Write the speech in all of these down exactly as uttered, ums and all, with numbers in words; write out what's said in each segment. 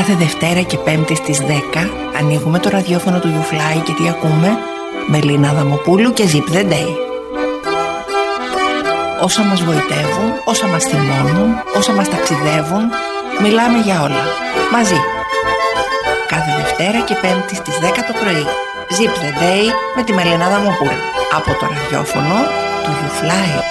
Κάθε Δευτέρα και Πέμπτη στις δέκα ανοίγουμε το ραδιόφωνο του YouFly και τι ακούμε? Μελίνα Αδαμοπούλου και Zip The Day. Όσα μας βοητεύουν, όσα μας θυμώνουν, όσα μας ταξιδεύουν, μιλάμε για όλα, μαζί. Κάθε Δευτέρα και Πέμπτη στις δέκα το πρωί. Zip The Day με τη Μελίνα Αδαμοπούλου. Από το ραδιόφωνο του YouFly.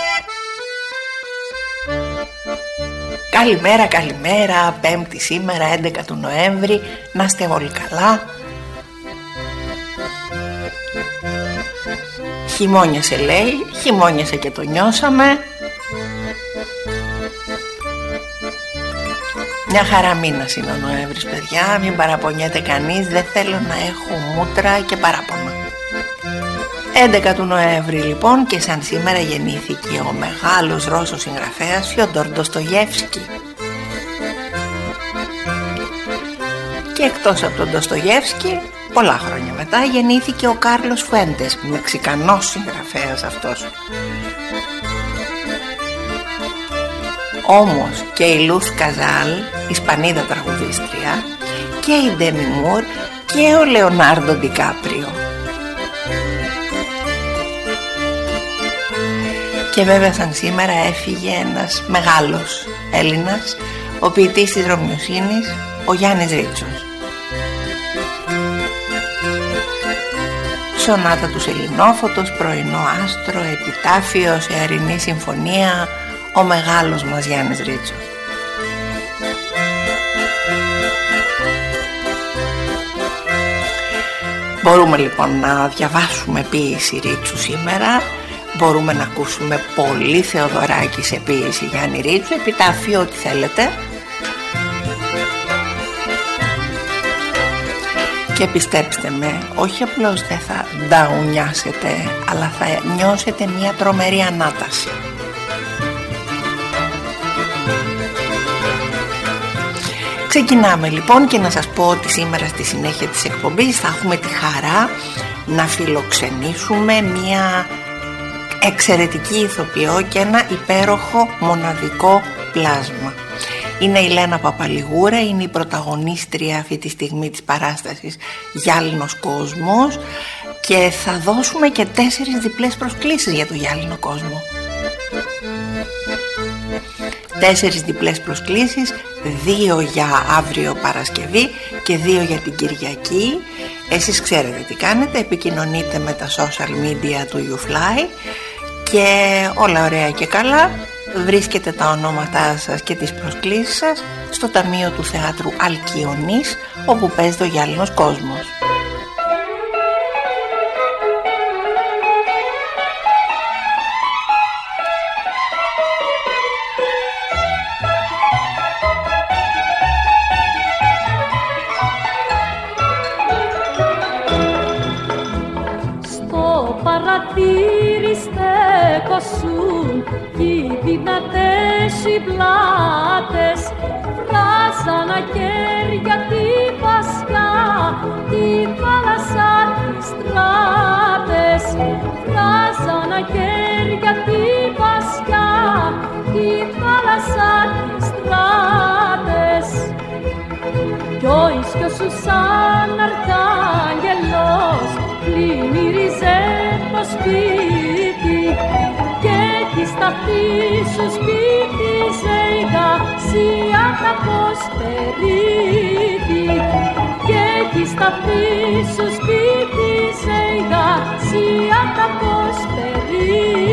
Καλημέρα, καλημέρα, Πέμπτη σήμερα, έντεκα του Νοέμβρη, να είστε όλοι καλά. Χειμώνιασε λέει, χειμώνιασε και το νιώσαμε. Μια χαρά μήνας είναι ο Νοέμβρης, παιδιά, μην παραπονιέται κανείς, δεν θέλω να έχω μούτρα και παράπονα. έντεκα του Νοέμβρη λοιπόν, και σαν σήμερα γεννήθηκε ο μεγάλος Ρώσος συγγραφέας Φιόντορ Ντοστογεύσκι. Και εκτός από τον Ντοστογεύσκι, πολλά χρόνια μετά γεννήθηκε ο Κάρλος Φουέντες, μεξικανός συγγραφέας αυτός. Όμως και η Λούς Καζάλ, Ισπανίδα τραγουδίστρια, και η Ντέμι Μουρ και ο Λεωνάρντο Ντικάπριο. Και βέβαια σαν σήμερα έφυγε ένας μεγάλος Έλληνας, ο ποιητής της Ρωμιοσύνης, ο Γιάννης Ρίτσος. Σονάτα του Σελινόφωτος, Πρωινό Άστρο, Επιτάφιος, Εαρινή Συμφωνία, ο μεγάλος μας Γιάννης Ρίτσος. Μπορούμε λοιπόν να διαβάσουμε ποίηση Ρίτσου σήμερα. Μπορούμε να ακούσουμε πολύ Θεοδωράκη σε ποίηση Γιάννη Ρίτσου, επιτάφιο, ό,τι θέλετε. Και πιστέψτε με, όχι απλώς δεν θα νταουνιάσετε, αλλά θα νιώσετε μια τρομερή ανάταση. Ξεκινάμε λοιπόν, και να σας πω ότι σήμερα στη συνέχεια της εκπομπής θα έχουμε τη χαρά να φιλοξενήσουμε μια εξαιρετική ηθοποιό και ένα υπέροχο μοναδικό πλάσμα. Είναι η Λένα Παπαληγούρα, είναι η πρωταγωνίστρια αυτή τη στιγμή της παράστασης Γυάλινος Κόσμος, και θα δώσουμε και τέσσερις διπλές προσκλήσεις για το Γυάλινο Κόσμο. Τέσσερις διπλές προσκλήσεις, δύο για αύριο Παρασκευή και δύο για την Κυριακή. Εσείς ξέρετε τι κάνετε, επικοινωνείτε με τα social media του YouFly και όλα ωραία και καλά. Βρίσκετε τα ονόματά σας και τις προσκλήσεις σας στο Ταμείο του Θεάτρου Αλκιονής, όπου παίζει το Γυάλινος Κόσμος. Στο παρατήρι στέκωσουν οι δυνατές οι πλάτες, βράζανα κέρια τη πασιά, τη θάλασσα τις στράτες, βράζανα κέρια τη πασιά, τη θάλασσα τις στράτες, κι ο ίσκιος σου σαν αρχάγγελος πλημμύριζε το σπίτι, σταθήσω σπίτι σε γασία τα ποσπερίτη, και εκεί σταθήσω σπίτι σε γασία τα ποσπερίτη.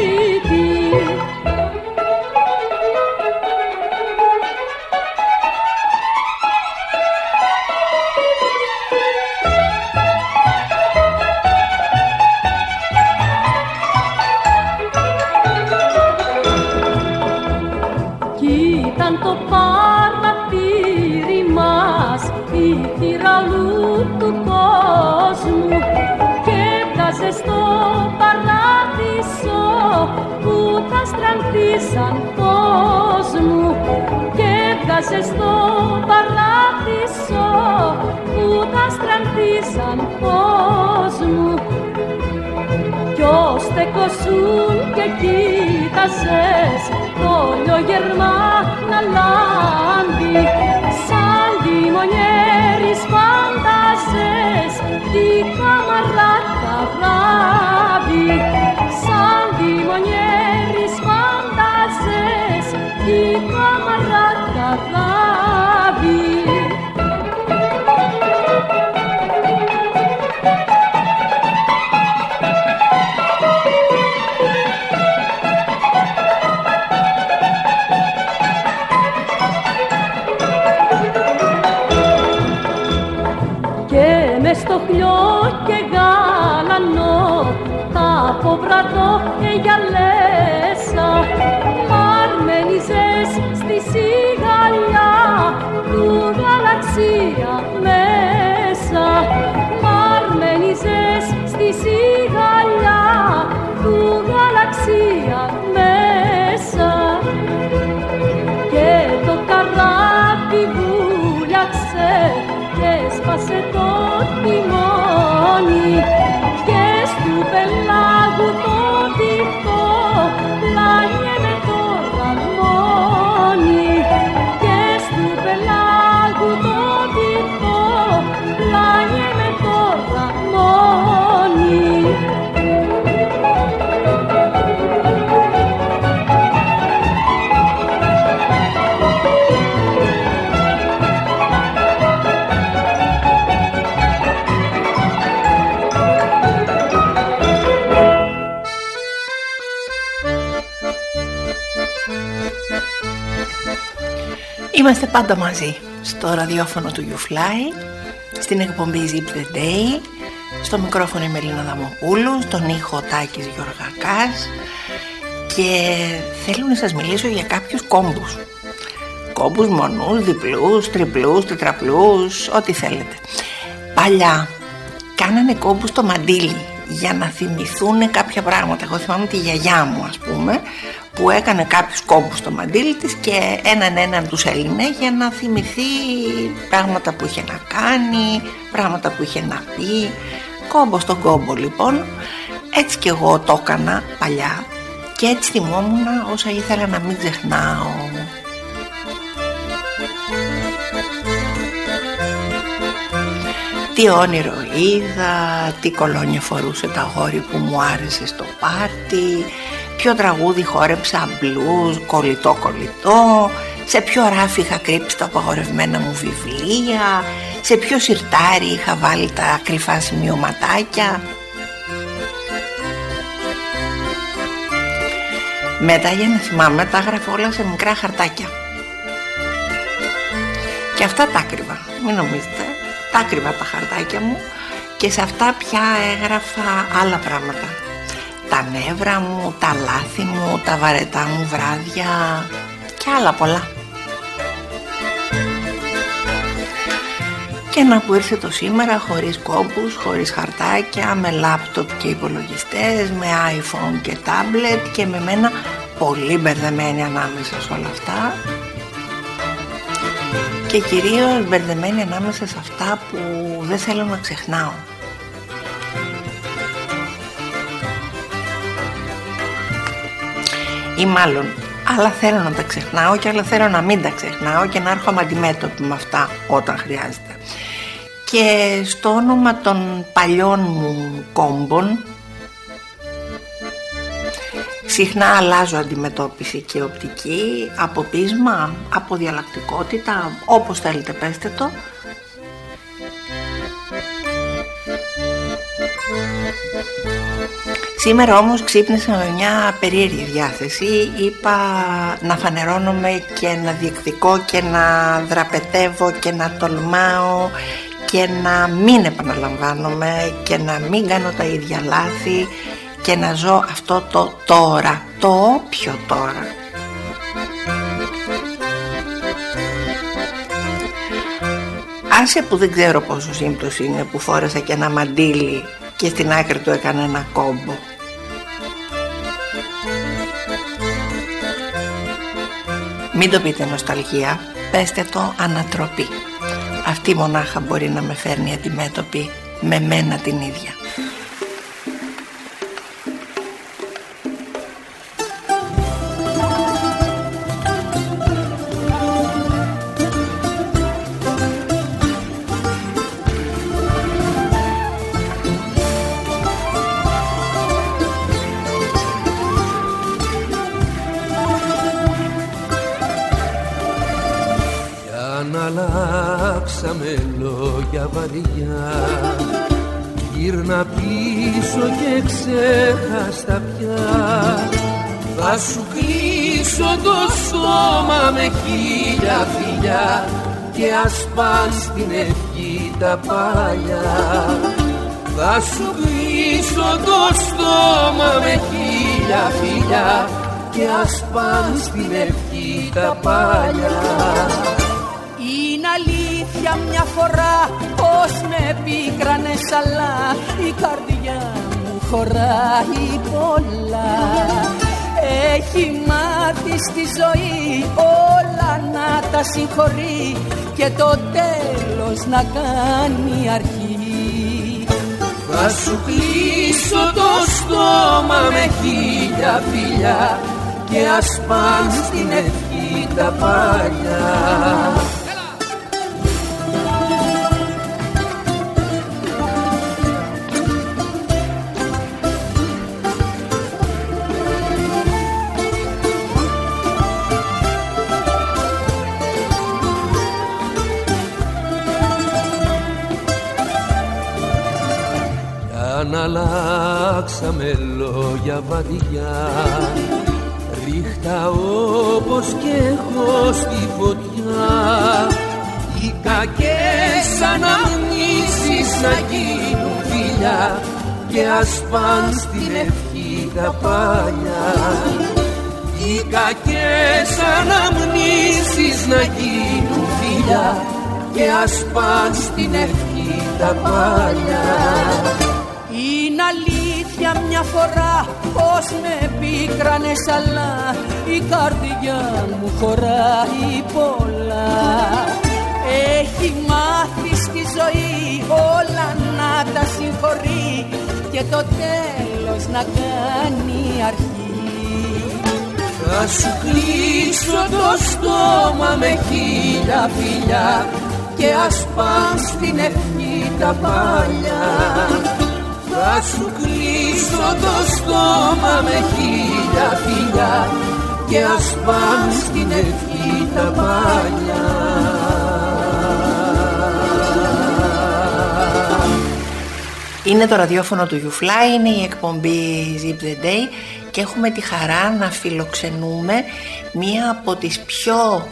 Σαν κόσμο και έβγαζε στο παράδεισο που τα στραντήσαν κόσμο, κι ως στεκόσουν και κοίταζες το λιογερμά να λάμπει σαν λιμονιές στοχλιό και γαλανό, τα ποβρατώ εγιαλέσα, μαρμενίζες στη σιγαλιά του γαλαξία μέσα, μαρμενίζες στη σιγαλιά του γαλαξία μέσα. Και το καράβι βούλιαξε και σπάσε το τιμόνι και στου πελάγου το τυχό πλάγιεται τώρα μόνη, και στου πελάγου το τυχό πλάγιεται τώρα μόνη. Είμαστε πάντα μαζί στο ραδιόφωνο του YouFly, στην εκπομπή Zip The Day, στο μικρόφωνο η Μελίνα Αδαμοπούλου, στον ήχο Τάκης Γιωργακάς, και θέλω να σας μιλήσω για κάποιους κόμπους. Κόμπους μονούς, διπλούς, τριπλούς, τετραπλούς, ό,τι θέλετε. Παλιά κάνανε κόμπους στο μαντίλι για να θυμηθούν κάποια πράγματα. Εγώ θυμάμαι τη γιαγιά μου, ας πούμε, που έκανε κάποιους κόμπους στο μαντίλι της και έναν έναν τους έλυνε για να θυμηθεί πράγματα που είχε να κάνει, πράγματα που είχε να πει. Κόμπο στον κόμπο, λοιπόν. Έτσι κι εγώ το έκανα παλιά και έτσι θυμόμουν όσα ήθελα να μην ξεχνάω. Τι όνειρο είδα, τι κολόνια φορούσε τα αγόρι που μου άρεσε στο πάρτι, ποιο τραγούδι χόρεψα μπλουζ, κολλητό κολλητό, σε ποιο ράφι είχα κρύψει τα απαγορευμένα μου βιβλία, σε ποιο σιρτάρι είχα βάλει τα κρυφά σημειωματάκια. Μετά, για να θυμάμαι, τα έγραφα όλα σε μικρά χαρτάκια. Και αυτά τα κρύβα, μην νομίζετε, τα κρύβα τα χαρτάκια μου, και σε αυτά πια έγραφα άλλα πράγματα. Τα νεύρα μου, τα λάθη μου, τα βαρετά μου βράδια και άλλα πολλά. Και να που ήρθε το σήμερα, χωρίς κόμπους, χωρίς χαρτάκια, με λάπτοπ και υπολογιστές, με iPhone και tablet, και με μένα πολύ μπερδεμένη ανάμεσα σε όλα αυτά, και κυρίως μπερδεμένη ανάμεσα σε αυτά που δεν θέλω να ξεχνάω. Ή μάλλον, άλλα θέλω να τα ξεχνάω και άλλα θέλω να μην τα ξεχνάω και να έρχομαι αντιμέτωπη με αυτά όταν χρειάζεται. Και στο όνομα των παλιών μου κόμπων, συχνά αλλάζω αντιμετώπιση και οπτική, από πείσμα, από διαλλακτικότητα, όπως θέλετε πέστε το. Σήμερα όμως ξύπνησα με μια περίεργη διάθεση. Είπα να φανερώνομαι και να διεκδικώ και να δραπετεύω και να τολμάω και να μην επαναλαμβάνομαι και να μην κάνω τα ίδια λάθη και να ζω αυτό το τώρα, το όποιο τώρα. Άσε που δεν ξέρω πόσο σύμπτωση είναι που φόρεσα και ένα μαντίλι και στην άκρη του έκανα ένα κόμπο. Μην το πείτε νοσταλγία, πέστε το ανατροπή. Αυτή μονάχα μπορεί να με φέρνει αντιμέτωπη με μένα την ίδια. Γύρνα πίσω και ξέχαστα πια. Θα σου κλείσω το σώμα με χίλια φιλιά και ας πας στην ευχή τα παλιά. Θα σου κλείσω το στόμα με χίλια φιλιά και ας πάνε στην ευχή τα παλιά. Είναι αλήθεια μια φορά πως με πίκρανες, αλλά η καρδιά μου χωράει πολλά. Έχει μάθει στη ζωή όλα να τα συγχωρεί και το τέλος να κάνει αρχή. Θα σου κλείσω το στόμα με χίλια φιλιά και ας πάνε στην ευχή τα παλιά. Αλλάξαμε λόγια βαδιά, ρίχτα όπως κι εγώ στη φωτιά. Οι κακές αναμνήσεις να γίνουν φιλιά και ας πάνε στην ευχή τα παλιά. Οι κακές αναμνήσεις να γίνουν φιλιά και ας πάνε στην ευχή τα παλιά. Είναι αλήθεια μια φορά πως με πίκρανες, αλλά η καρδιά μου χωράει πολλά. Έχει μάθει στη ζωή όλα να τα συγχωρεί και το τέλος να κάνει αρχή. Θα σου κλείσω το στόμα με χίλια φιλιά και ας πας στην ευχή τα παλιά. Θα σου κλείσω το στόμα με χίλια φιλιά και ας πάνε στην ευχή τα παλιά. Είναι το ραδιόφωνο του YouFly, είναι η εκπομπή Zip The Day και έχουμε τη χαρά να φιλοξενούμε μία από τις πιο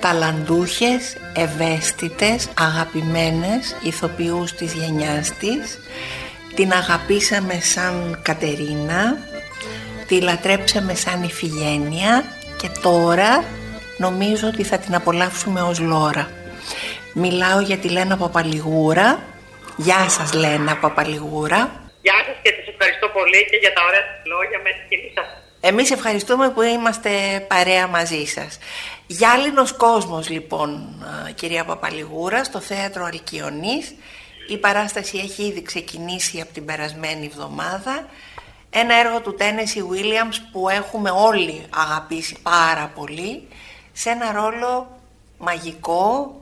ταλαντούχες, ευαίσθητες, αγαπημένες ηθοποιούς της γενιάς της. Την αγαπήσαμε σαν Κατερίνα, τη λατρέψαμε σαν Ιφηγένεια και τώρα νομίζω ότι θα την απολαύσουμε ως Λόρα. Μιλάω για τη Λένα Παπαληγούρα. Γεια σας Λένα Παπαληγούρα. Γεια σας και σας ευχαριστώ πολύ και για τα ωραία σας λόγια μέχρι και εμείς σας. Εμείς ευχαριστούμε που είμαστε παρέα μαζί σας. Γυάλινος κόσμος λοιπόν, κυρία Παπαληγούρα, στο Θέατρο Αλκιονής. Η παράσταση έχει ήδη ξεκινήσει από την περασμένη εβδομάδα. Ένα έργο του Τένεσι Ουίλιαμς που έχουμε όλοι αγαπήσει πάρα πολύ, σε ένα ρόλο μαγικό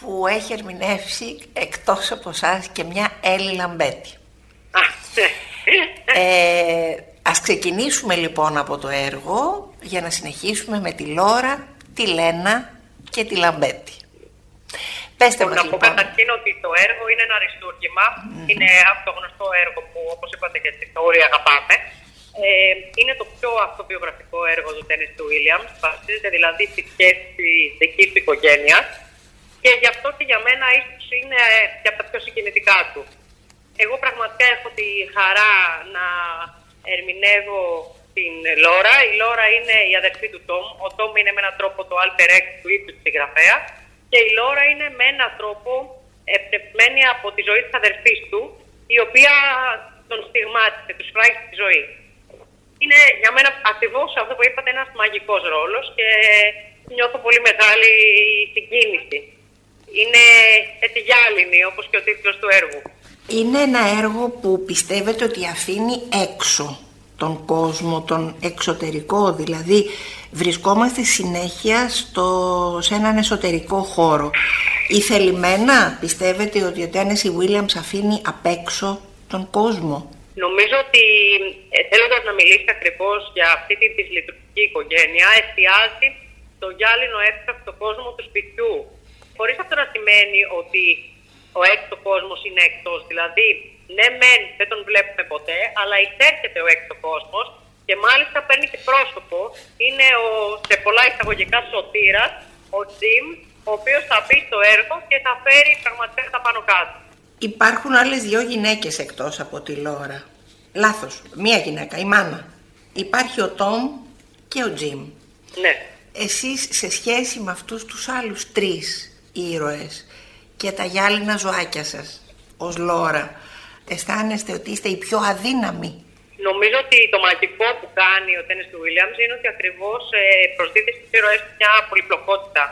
που έχει ερμηνεύσει εκτός από εσάς και μια Έλλη Λαμπέτη. ε, ας ξεκινήσουμε λοιπόν από το έργο για να συνεχίσουμε με τη Λόρα, τη Λένα και τη Λαμπέτη. Πέστε μας, να λοιπόν. πω καταρχήν ότι το έργο είναι ένα αριστούργημα, mm-hmm. είναι αυτό το γνωστό έργο που, όπως είπατε και εσείς, όλοι αγαπάμε. Ε, είναι το πιο αυτοβιογραφικό έργο του Τένεσι Ουίλιαμς, βασίζεται δηλαδή στη σχέση της δικής του οικογένειας και γι' αυτό και για μένα ίσως είναι και από τα πιο συγκινητικά του. Εγώ πραγματικά έχω τη χαρά να ερμηνεύω την Λόρα. Η Λόρα είναι η αδερφή του Τόμ. Ο Τόμ είναι με έναν τρόπο το alter ego του ίδιου του συγγραφέα. Και η Λόρα είναι με έναν τρόπο εμπνευσμένη από τη ζωή της αδερφής του, η οποία τον στιγμάτισε, του σφράγισε τη ζωή. Είναι για μένα ακριβώς αυτό που είπατε, ένας μαγικός ρόλος και νιώθω πολύ μεγάλη συγκίνηση. Είναι έτσι γυάλινη, όπως και ο τίτλος του έργου. Είναι ένα έργο που πιστεύετε ότι αφήνει έξω τον κόσμο, τον εξωτερικό, δηλαδή βρισκόμαστε συνέχεια στο, σε έναν εσωτερικό χώρο. Ηθελημένα πιστεύετε ότι ο Τένεσι Ουίλιαμς αφήνει απ' έξω τον κόσμο? Νομίζω ότι θέλοντας να μιλήσει ακριβώς για αυτή τη δυσλειτουργική οικογένεια, εστιάζει το γυάλινο έξω κόσμο του σπιτιού. Χωρίς αυτό να σημαίνει ότι ο έξω κόσμος είναι εκτός. Δηλαδή, ναι, μεν δεν τον βλέπουμε ποτέ, αλλά εισέρχεται ο έξω κόσμος. Και μάλιστα παίρνει και πρόσωπο, είναι ο, σε πολλά εισαγωγικά σωτήρας, ο Τζιμ, ο οποίος θα μπει στο έργο και θα φέρει πραγματικά τα πάνω κάτω. Υπάρχουν άλλες δύο γυναίκες εκτός από τη Λόρα. Λάθος, μία γυναίκα, η μάνα. Υπάρχει ο Τόμ και ο Τζιμ. Ναι. Εσείς σε σχέση με αυτούς τους άλλους τρεις ήρωες και τα γυάλινα ζωάκια σας ως Λόρα, αισθάνεστε ότι είστε οι πιο αδύναμοι? Νομίζω ότι το μαγικό που κάνει ο Τένεσι Ουίλιαμς είναι ότι ακριβώς προσδίδει στους ήρωες μια πολυπλοκότητα.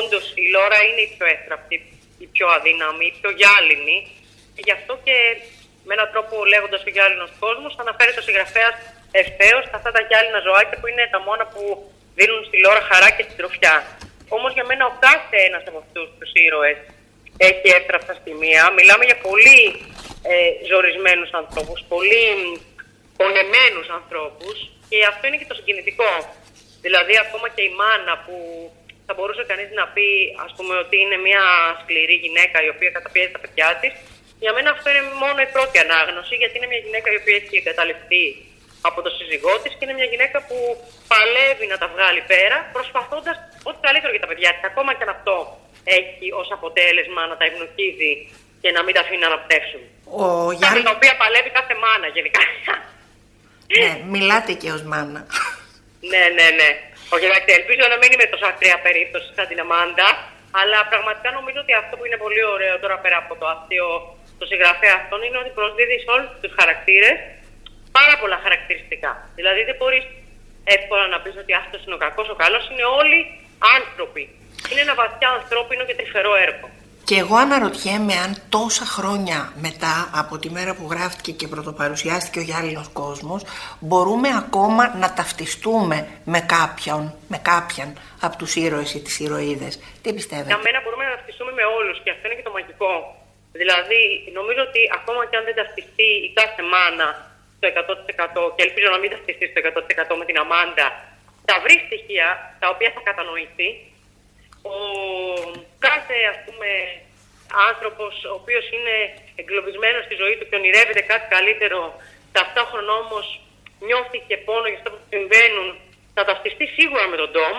Όντως η Λόρα είναι η πιο έστραπτη, η πιο αδύναμη, η πιο γυάλινη. Γι' αυτό και με έναν τρόπο λέγοντας ο γυάλινος κόσμος αναφέρεται ο συγγραφέας ευθέως σε αυτά τα γυάλινα ζωάκια που είναι τα μόνα που δίνουν στη Λόρα χαρά και συντροφιά. Όμως για μένα ο κάθε ένας από αυτούς τους ήρωες έχει έστραπτα σημεία. Μιλάμε για πολύ ε, ζορισμένους ανθρώπους, πολύ πονεμένους ανθρώπους, και αυτό είναι και το συγκινητικό. Δηλαδή ακόμα και η μάνα που θα μπορούσε κανείς να πει, ας πούμε, ότι είναι μια σκληρή γυναίκα η οποία καταπιέζει τα παιδιά της, για μένα αυτό είναι μόνο η πρώτη ανάγνωση, γιατί είναι μια γυναίκα η οποία έχει εγκαταλειφθεί από τον σύζυγό της και είναι μια γυναίκα που παλεύει να τα βγάλει πέρα, προσπαθώντας ό,τι καλύτερο για τα παιδιά της, ακόμα και αν αυτό έχει ως αποτέλεσμα να τα ευνοκίζει και να μην τα αφήνει να αναπνεύσουν. Για τα οποία παλεύει κάθε μάνα γενικά. Ναι, μιλάτε και ως μάνα. Ναι, ναι, ναι. Όχι, εντάξει, ελπίζω να μην είμαι τόσο ακραία περίπτωση σαν την Αμάντα, αλλά πραγματικά νομίζω ότι αυτό που είναι πολύ ωραίο τώρα πέρα από το αστείο το συγγραφέα αυτόν είναι ότι προσδίδει σε όλους τους χαρακτήρες πάρα πολλά χαρακτηριστικά. Δηλαδή δεν μπορείς εύκολα να πεις ότι αυτός είναι ο κακός, ο καλός, είναι όλοι άνθρωποι. Είναι ένα βαθιά ανθρώπινο και τρυφερό έργο. Και εγώ αναρωτιέμαι αν τόσα χρόνια μετά από τη μέρα που γράφτηκε και πρωτοπαρουσιάστηκε ο Γυάλινος Κόσμος μπορούμε ακόμα να ταυτιστούμε με κάποιον, με κάποιον από τους ήρωες ή τις ηρωίδες. Τι πιστεύετε? Για μένα μπορούμε να ταυτιστούμε με όλους και αυτό είναι και το μαγικό. Δηλαδή νομίζω ότι ακόμα και αν δεν ταυτιστεί η κάθε μάνα στο εκατό τοις εκατό και ελπίζω να μην ταυτιστεί στο εκατό τοις εκατό με την Αμάντα, θα βρει στοιχεία τα οποία θα κατανοηθεί. Ο κάθε, ας πούμε, άνθρωπος ο οποίος είναι εγκλωβισμένος στη ζωή του και ονειρεύεται κάτι καλύτερο, ταυτόχρονα όμως νιώθει και πόνο για αυτά που συμβαίνουν, θα ταυτιστεί σίγουρα με τον Ντόμ.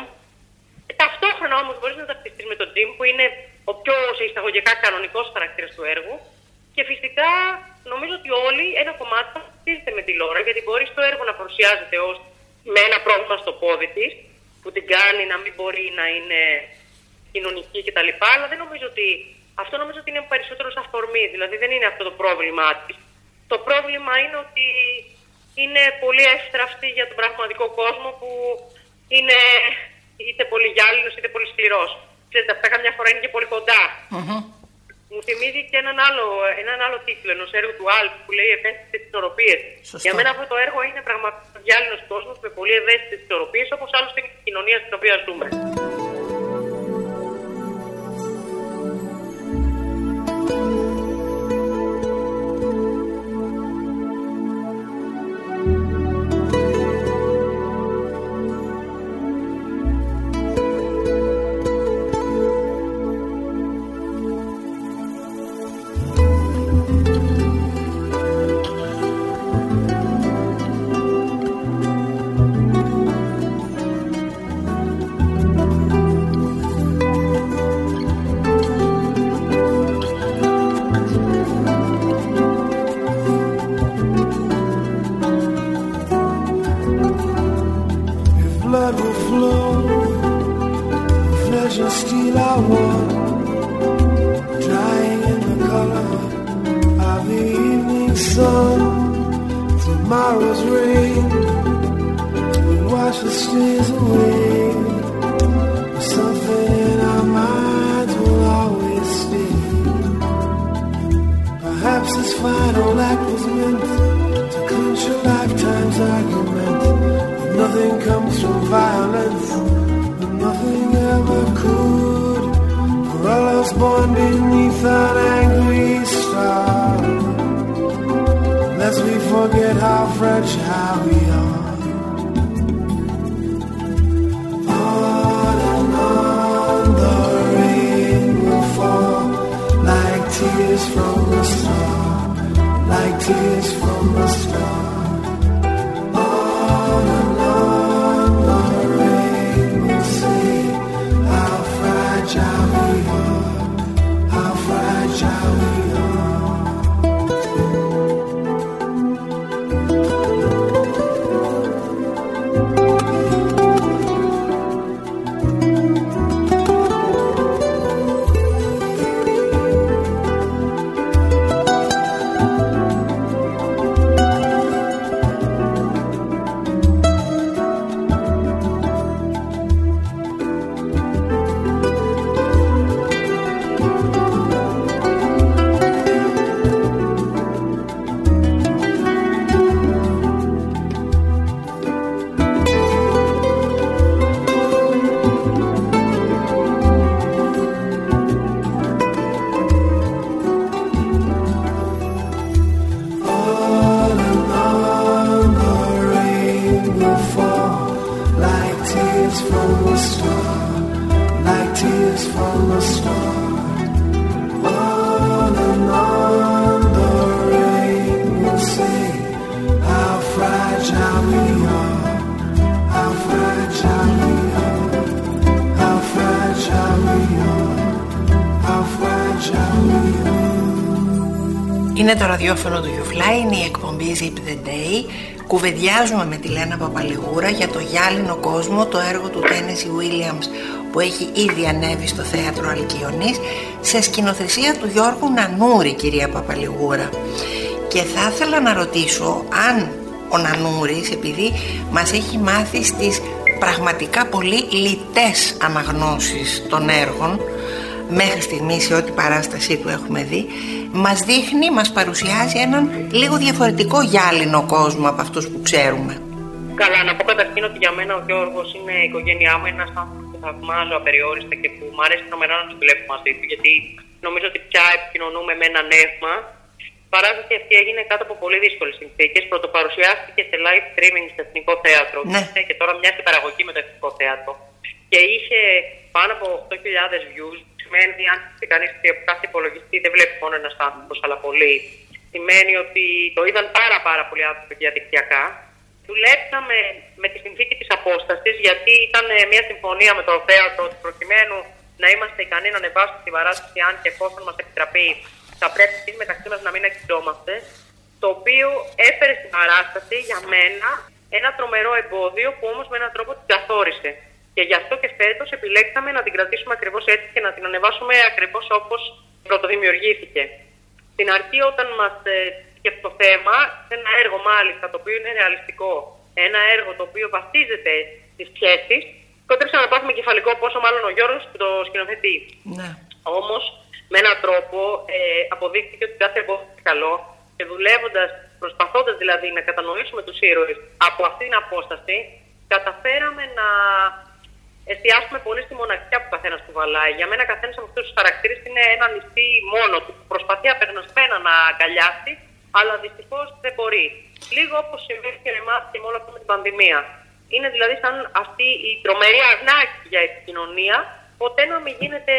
Ταυτόχρονα όμως μπορείς να ταυτιστείς με τον Τζιμ, που είναι ο πιο σε εισαγωγικά κανονικός χαρακτήρας του έργου. Και φυσικά νομίζω ότι όλοι ένα κομμάτι θα ταυτίζεται με τη Λόρα, γιατί μπορεί στο έργο να παρουσιάζεται ως με ένα πρόβλημα στο πόδι της, που την κάνει να μην μπορεί να είναι κοινωνική κτλ. Αλλά δεν νομίζω ότι... αυτό νομίζω ότι είναι περισσότερο σαν αφορμή. Δηλαδή δεν είναι αυτό το πρόβλημά της. Το πρόβλημα είναι ότι είναι πολύ εύστραφτη για τον πραγματικό κόσμο που είναι είτε πολύ γυάλινος είτε πολύ σκληρός. Ξέρετε, αυτά καμιά φορά είναι και πολύ κοντά. Mm-hmm. Μου θυμίζει και έναν άλλο, έναν άλλο τίτλο ενός έργου του Άλπ που λέει «Ευαίσθητες ισορροπίες». Για μένα αυτό το έργο είναι πραγματικά ο γυάλινος κόσμος με πολύ ευαίσθητες ισορροπίες, όπως άλλωστε είναι η κοινωνία στην οποία ζούμε. Ciao. Είναι το ραδιόφωνο του YouFly, είναι η εκπομπή Zip The Day. Κουβεντιάζουμε με τη Λένα Παπαληγούρα για το γυάλινο κόσμο, το έργο του Τένεσι Ουίλιαμς που έχει ήδη ανέβει στο θέατρο Αλκιονής, σε σκηνοθεσία του Γιώργου Νανούρη, κυρία Παπαληγούρα. Και θα ήθελα να ρωτήσω αν ο Νανούρης, επειδή μας έχει μάθει στις πραγματικά πολύ λιτές αναγνώσεις των έργων μέχρι στιγμή, σε ό,τι παράστασή του έχουμε δει, μας δείχνει, μας παρουσιάζει έναν λίγο διαφορετικό γυάλινο κόσμο από αυτούς που ξέρουμε. Καλά, να πω καταρχήν ότι για μένα ο Γιώργος είναι η οικογένειά μου, ένας άνθρωπος που θαυμάζω απεριόριστα και που μου αρέσει τρομερά να δουλεύω μαζί του, γιατί νομίζω ότι πια επικοινωνούμε με ένα νεύμα. Η παράσταση αυτή έγινε κάτω από πολύ δύσκολες συνθήκες. Πρωτοπαρουσιάστηκε σε live streaming στο Εθνικό Θέατρο, ναι, και τώρα μια συμπαραγωγή με το Εθνικό Θέατρο. Και είχε πάνω από οκτώ χιλιάδες views. Σημαίνει, αν θέλει κανείς από κάθε υπολογιστή, δεν βλέπει μόνο ένας άνθρωπος, αλλά πολύ. Σημαίνει ότι το είδαν πάρα, πάρα πολλοί άνθρωποι διαδικτυακά. Δουλέψαμε με τη συνθήκη της απόστασης, γιατί ήταν μια συμφωνία με το θέατρο ότι προκειμένου να είμαστε ικανοί να ανεβάσουμε την παράσταση, αν και εφόσον μας επιτραπεί, θα πρέπει εμείς μεταξύ μας να μην ακυρώμαστε. Το οποίο έφερε στην παράσταση για μένα ένα τρομερό εμπόδιο που όμως με έναν τρόπο την καθόρισε. Και γι' αυτό και φέτος επιλέξαμε να την κρατήσουμε ακριβώς έτσι και να την ανεβάσουμε ακριβώς όπως πρωτοδημιουργήθηκε. Στην αρχή, όταν μας και το θέμα, ένα έργο μάλιστα το οποίο είναι ρεαλιστικό, ένα έργο το οποίο βασίζεται στις σχέσεις, κόντεψα να πάθουμε κεφαλικό, πόσο μάλλον ο Γιώργος που το σκηνοθετεί. Ναι. Όμως, με έναν τρόπο ε, αποδείχθηκε ότι κάθε εγώ είναι καλό και δουλεύοντας, προσπαθώντας δηλαδή να κατανοήσουμε τους ήρωες από αυτήν την απόσταση, καταφέραμε να εστιάσουμε πολύ στη μοναξιά που καθένας του βαλάει. Για μένα, καθένας από αυτούς τους χαρακτήρες είναι ένα νηστή μόνο του, που προσπαθεί απεγνωσμένα να αγκαλιάσει, αλλά δυστυχώς δεν μπορεί. Λίγο όπως συμβαίνει και εμάς και με όλη αυτή την πανδημία. Είναι δηλαδή σαν αυτή η τρομερή αγνάκη για επικοινωνία, ποτέ να μην γίνεται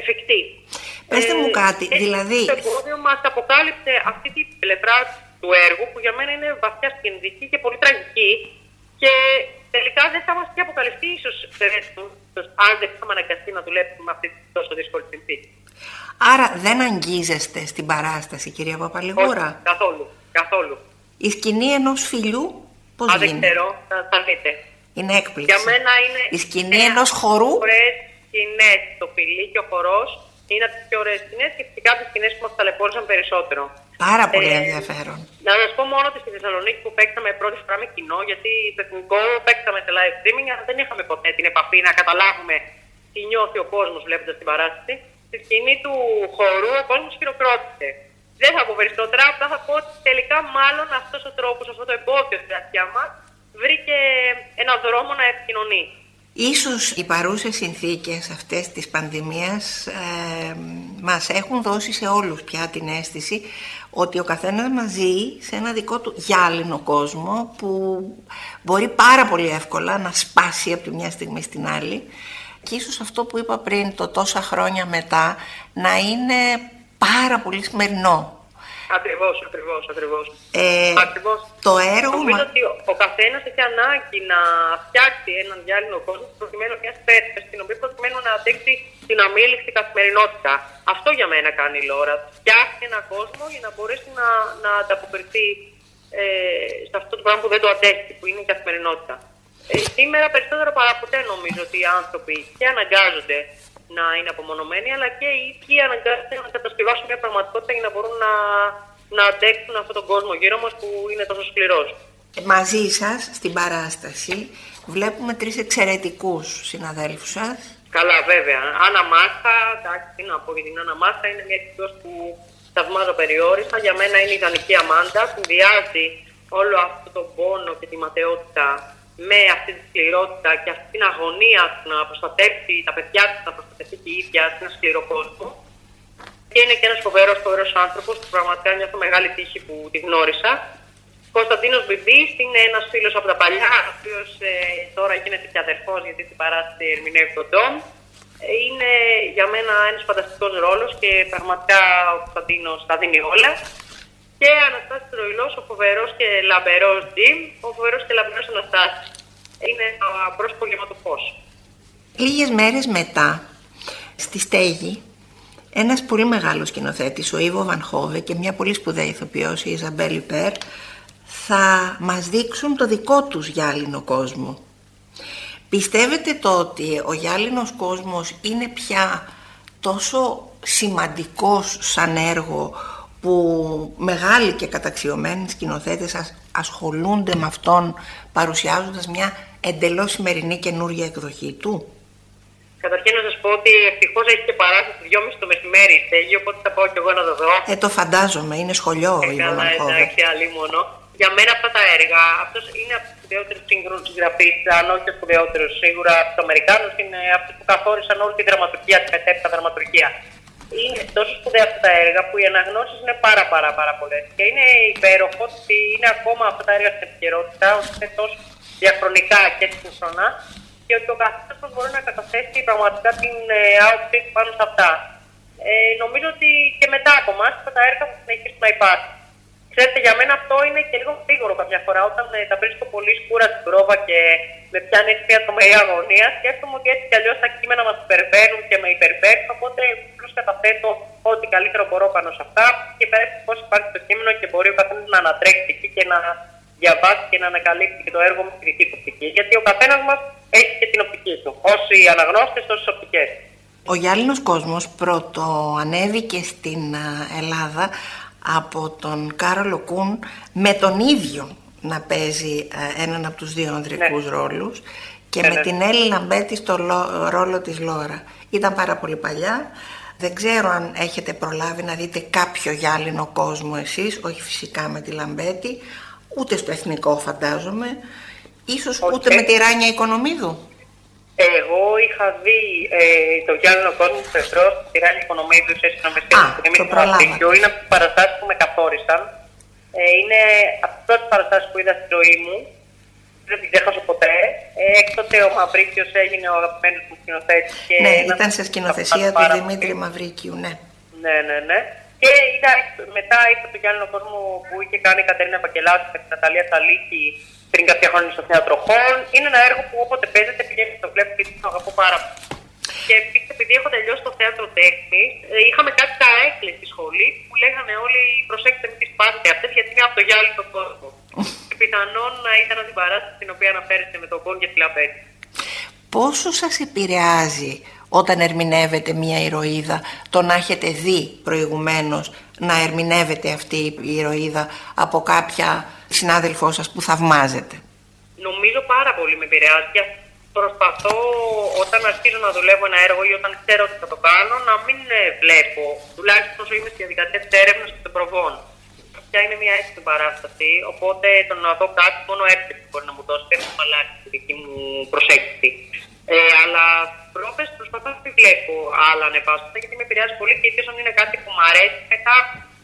εφικτή. Πέστε μου κάτι, ε, δηλαδή. Το εμπόδιο μας αποκάλυψε αυτή την πλευρά του έργου, που για μένα είναι βαθιά σκηνική και πολύ τραγική. Και τελικά δεν θα μας και αποκαλυφθεί ίσως, αν δεν είχαμε αναγκαστεί να δουλέψουμε με αυτή την τόσο δύσκολη συνθήκη. Άρα δεν αγγίζεστε στην παράσταση, κυρία Παπαληγούρα. Όχι, καθόλου, καθόλου. Η σκηνή ενός φιλιού, πώς γίνεται. Αν δεν ξέρω, θα, θα δείτε. Είναι έκπληξη. Για μένα είναι η σκηνή ενός χορού. Ωραίες σκηνές, το φιλί και ο χορός είναι από τις πιο ωραίες σκηνές και φυσικά τις σκηνές που μας ταλαιπώρησαν περισσότερο. Πάρα πολύ ενδιαφέρον. Ε, να σας πω μόνο ότι στη Θεσσαλονίκη που παίξαμε πρώτη φορά με κοινό, γιατί στο εθνικό παίξαμε σε live streaming, αλλά δεν είχαμε ποτέ την επαφή να καταλάβουμε τι νιώθει ο κόσμος βλέποντας την παράσταση. Στη σκηνή του χορού ο κόσμος χειροκρότησε. Δεν θα πω περισσότερα, απλά θα πω ότι τελικά μάλλον αυτός ο τρόπος, αυτό το εμπόδιο στην αρχή μας, βρήκε έναν δρόμο να επικοινωνεί. Ίσως οι παρούσες συνθήκες αυτές της πανδημίας ε, μας έχουν δώσει σε όλους πια την αίσθηση ότι ο καθένας μας ζει σε ένα δικό του γυάλινο κόσμο που μπορεί πάρα πολύ εύκολα να σπάσει από τη μια στιγμή στην άλλη, και ίσως αυτό που είπα πριν, το τόσα χρόνια μετά, να είναι πάρα πολύ σημερινό. Ακριβώς, ακριβώς, ακριβώς. Ε, ακριβώς. Το έργο μας. Νομίζω ότι ο καθένας έχει ανάγκη να φτιάξει έναν γυάλινο κόσμο, προκειμένου μια πέτρα, στην οποία προκειμένου να αντέξει την αμήλικτη καθημερινότητα. Αυτό για μένα κάνει η Λόρα. Φτιάχνει έναν κόσμο για να μπορέσει να, να ανταποκριθεί ε, σε αυτό το πράγμα που δεν το αντέχει, που είναι η καθημερινότητα. Ε, σήμερα περισσότερο παρά ποτέ νομίζω ότι οι άνθρωποι και αναγκάζονται να είναι απομονωμένοι, αλλά και οι ίδιοι αναγκάζονται να κατασκευάσουν μια πραγματικότητα για να μπορούν να, να αντέξουν αυτόν τον κόσμο γύρω μας που είναι τόσο σκληρός. Μαζί σας στην παράσταση βλέπουμε τρεις εξαιρετικούς συναδέλφους σας. Καλά, βέβαια. Άννα Μάρθα, εντάξει, να πω για την Άννα Μάρθα, είναι μια ηθοποιός που θαυμάζω περιόριστα. Για μένα είναι η ιδανική Αμάντα, που διάζει όλο αυτό τον πόνο και τη ματαιότητα με αυτή τη σκληρότητα και αυτή την αγωνία του να προστατεύσει τα παιδιά της, να προστατεύσει και η ίδια σε ένα σκληρό κόσμο. Και είναι και ένας φοβερός, φοβερός άνθρωπος που πραγματικά νιώθω μεγάλη τύχη που τη γνώρισα. Κωνσταντίνος Μπιβίς είναι ένας φίλος από τα παλιά, ο οποίος ε, τώρα γίνεται και αδερφός, γιατί την παράσταση ερμηνεύει τον Ντόμ. Είναι για μένα ένας φανταστικός ρόλος και πραγματικά ο Κωνσταντίνος τα δίνει όλα. Και Αναστάσης Τροϊλός, ο φοβερός και λαμπερός Ντίμ, ο φοβερός και λαμπερός Αναστάσης. Είναι το πρόσωπο γεμάτο φως. Λίγες μέρες μετά, στη Στέγη, Ένας πολύ μεγάλος σκηνοθέτης, ο Ήβο Βανχόβε, και μια πολύ σπουδαία ηθοποιός, η Ιζαμπέλ Υπέρ, θα μας δείξουν το δικό τους γυάλινο κόσμο. Πιστεύετε το ότι ο γυάλινος κόσμος είναι πια τόσο σημαντικός σαν έργο που μεγάλοι και καταξιωμένοι σκηνοθέτες ασχολούνται με αυτόν, παρουσιάζοντας μια εντελώς σημερινή καινούργια εκδοχή του? Καταρχήν να σας πω ότι ευτυχώς έχει και παράσταση δυόμιση το μεσημέρι η στέγη, οπότε θα πάω κι εγώ να το δω. Ε, το φαντάζομαι, είναι σχολείο η Βανχόβε. Εντάξει, αλλήμονο. Για μένα αυτά τα έργα, αυτός είναι από τους σπουδαιότερους σύγχρονους συγγραφείς, αν όχι ο σπουδαιότερος σίγουρα από τους Αμερικάνους, είναι αυτοί που καθόρισαν όλη τη δραματουργία, τη μετέπειτα δραματουργία. Είναι τόσο σπουδαία αυτά τα έργα που οι αναγνώσεις είναι πάρα πάρα, πάρα πολλές. Και είναι υπέροχο ότι είναι ακόμα αυτά τα έργα στην επικαιρότητα, ότι είναι τόσο διαχρονικά και σύγχρονα, και ότι ο καθένας μπορεί να καταθέσει πραγματικά την άποψή του πάνω σε αυτά. Ε, νομίζω ότι και μετά από εμάς αυτά τα έργα που συνεχίζουν να υπάρχουν. Ξέρετε, για μένα αυτό είναι και λίγο γρήγορο κάποια φορά. Όταν ε, τα βρίσκω πολύ σκούρα στην πρόβα και με πιάνει μια τρομερή αγωνία, σκέφτομαι ότι έτσι κι αλλιώς τα κείμενα μας υπερβαίνουν και με υπερβαίνουν. Οπότε απλώς καταθέτω ό,τι καλύτερο μπορώ πάνω σε αυτά. Και πέρα πώς υπάρχει το κείμενο και μπορεί ο καθένας να ανατρέξει εκεί και να διαβάσει και να ανακαλύψει και το έργο με τη δική του οπτική. Γιατί ο καθένας μας έχει και την οπτική του. Όσοι αναγνώστες, όσοι οπτικές. Ο γυάλινος κόσμος πρωτοανέβηκε στην Ελλάδα από τον Κάρολο Κούν, με τον ίδιο να παίζει έναν από τους δύο ανδρικούς ναι. ρόλους, και ναι, με ναι. την Έλλη Λαμπέτη στο ρόλο της Λόρα. Ήταν πάρα πολύ παλιά. Δεν ξέρω αν έχετε προλάβει να δείτε κάποιο γυάλινο κόσμο εσείς, όχι φυσικά με τη Λαμπέτη, ούτε στο Εθνικό φαντάζομαι, ίσως okay. ούτε με τη Ράνια Οικονομίδου. Εγώ είχα δει ε, το Γυάλινο Κόσμο του Πετρό στη Ράνια Οικονομίδου σε συνομιλία με την Μυρτώ Παπά. Είναι από τις παραστάσεις που με καθόρισαν. Ε, είναι από τις πρώτες παραστάσεις που είδα στη ζωή μου. Δεν την ξέχασα ποτέ. Ε, Έκτοτε ο Μαυρίκιος έγινε ο αγαπημένος μου σκηνοθέτης. Ναι, ήταν σε σκηνοθεσία του Δημήτρη Μαυρίκιου, ναι. Ναι, ναι, ναι. Και είδα, μετά είδα το Γυάλινο Κόσμο που είχε κάνει η Κατερίνα Πακελάου με την Αταλία Θαλίκη. Πριν κάποια χρόνια στο Θέατρο Χολ. Είναι ένα έργο που όποτε παίζεται πηγαίνει στο βλέπω και το αγαπώ πάρα πολύ. Και επειδή έχω τελειώσει το θέατρο τέχνη, είχαμε κάτι τα έκλε στη σχολή που λέγανε όλοι: προσέξτε, μην τι πάρετε αυτές, γιατί είναι από το γυάλινο κόσμο. Και πιθανόν να ήταν την παράσταση στην οποία αναφέρεστε με τον Κόν και τη Λαμπέτη. Πόσο σας επηρεάζει όταν ερμηνεύετε μία ηρωίδα το να έχετε δει προηγουμένως να ερμηνεύετε αυτή η ηρωίδα από κάποια συνάδελφό σας που θαυμάζετε? Νομίζω πάρα πολύ με επηρεάζει. Προσπαθώ όταν αρχίζω να δουλεύω ένα έργο ή όταν ξέρω ότι θα το κάνω να μην βλέπω. Τουλάχιστον όσο είμαι στη διαδικασία της έρευνας και των προβών. Ποια είναι μια έξυπνη παράσταση, οπότε το να δω κάτι μόνο έπρεπε μπορεί να μου δώσει. Δεν θα αλλάξει τη δική μου προσέγγιση. Ε, αλλά πρόβες προσπαθώ να μην βλέπω άλλα ανεβάσματα γιατί με επηρεάζει πολύ και ιδίως αν είναι κάτι που μου αρέσει μετά.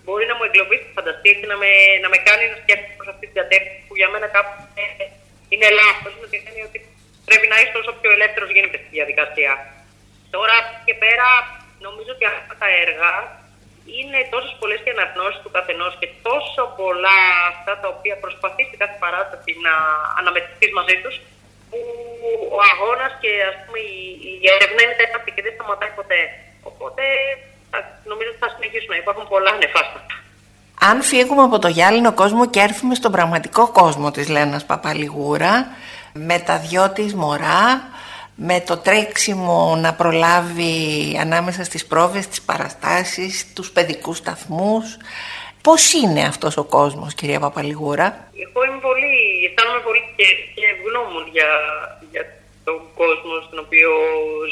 Μπορεί να μου εγκλωβίσει τη φαντασία και να με, να με κάνει να σκέφτομαι προς αυτή την κατεύθυνση που για μένα κάπου είναι, είναι λάθος. Με την έννοια ότι πρέπει να είσαι όσο πιο ελεύθερος γίνεται στη διαδικασία. Τώρα και πέρα, νομίζω ότι αυτά τα έργα είναι τόσες πολλές και αναγνώσεις του καθενός και τόσο πολλά αυτά τα οποία προσπαθεί στην κάθε παράσταση να αναμετρηθεί μαζί του, που ο αγώνας και ας πούμε, η, η έρευνα είναι τέταρτη και δεν σταματάει ποτέ. Οπότε, νομίζω ότι θα συνεχίσουμε να υπάρχουν πολλά ανεφάσματα. Αν φύγουμε από το γυάλινο κόσμο και έρθουμε στον πραγματικό κόσμο της Λένας Παπαληγούρα, με τα δυο της μωρά, με το τρέξιμο να προλάβει ανάμεσα στις πρόβες, τις παραστάσεις, τους παιδικούς σταθμούς, πώς είναι αυτός ο κόσμος, κυρία Παπαληγούρα? Εγώ είμαι πολύ, αισθάνομαι πολύ και, και ευγνώμων για, για τον κόσμο στον οποίο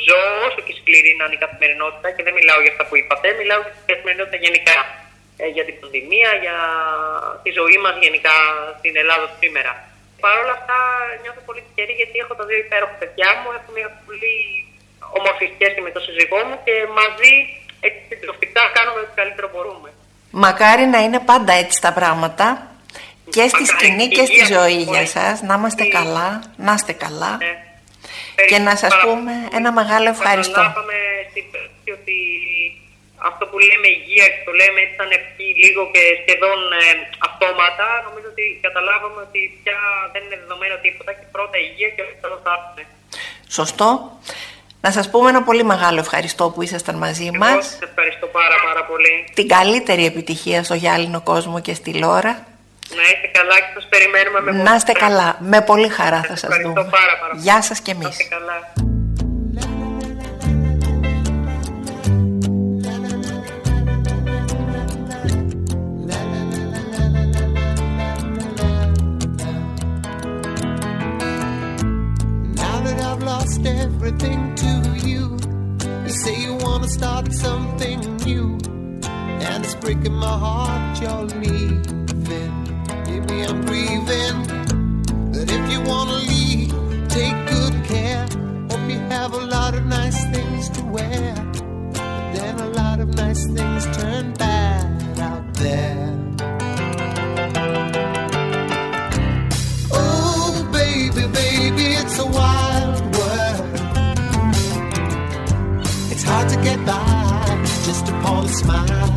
ζω, όσο και σκληρή να είναι η καθημερινότητα, και δεν μιλάω για αυτά που είπατε, μιλάω για την καθημερινότητα γενικά, ε, για την πανδημία, για τη ζωή μας γενικά στην Ελλάδα σήμερα. Παρ' όλα αυτά νιώθω πολύ τυχερή γιατί έχω τα δύο υπέροχα παιδιά μου, έχω μια πολύ όμορφη σχέση με τον σύζυγό μου και μαζί έτσι συντροφικά κάνουμε ό,τι καλύτερο μπορούμε. Μακάρι να είναι πάντα έτσι τα πράγματα και στη Μακάρι, σκηνή και στη ζωή πολύ. Για σας, να είμαστε και... καλά, να είστε καλά. Ναι. Και να σας πούμε ένα μεγάλο ευχαριστώ. Καταλάβαμε στην πέση ότι αυτό που λέμε υγεία και το λέμε έτσι σαν ευχή λίγο και σχεδόν ε, αυτόματα, νομίζω ότι καταλάβαμε ότι πια δεν είναι δεδομένο τίποτα και πρώτα υγεία και όλα θα έρθουν. Σωστό. Να σας πούμε ένα πολύ μεγάλο ευχαριστώ που ήσασταν μαζί Εγώ, μας. Σας ευχαριστώ πάρα πάρα πολύ. Την καλύτερη επιτυχία στο Γυάλινο Κόσμο και στη Λόρα. Να είστε καλά και σας περιμένουμε με πολύ. Να είστε καλά. Με πολύ χαρά θα σας, σας δούμε. Πάρα, πάρα. Γεια σας και εμείς. Να είστε καλά. Lost everything to you. You say you wanna start something new, and it's breaking my heart you're leaving. Maybe I'm grieving, but if you wanna leave, take good care. Hope you have a lot of nice things to wear, but then a lot of nice things turn bad out there. Oh baby, baby, it's a wild hard to get by just upon a smile.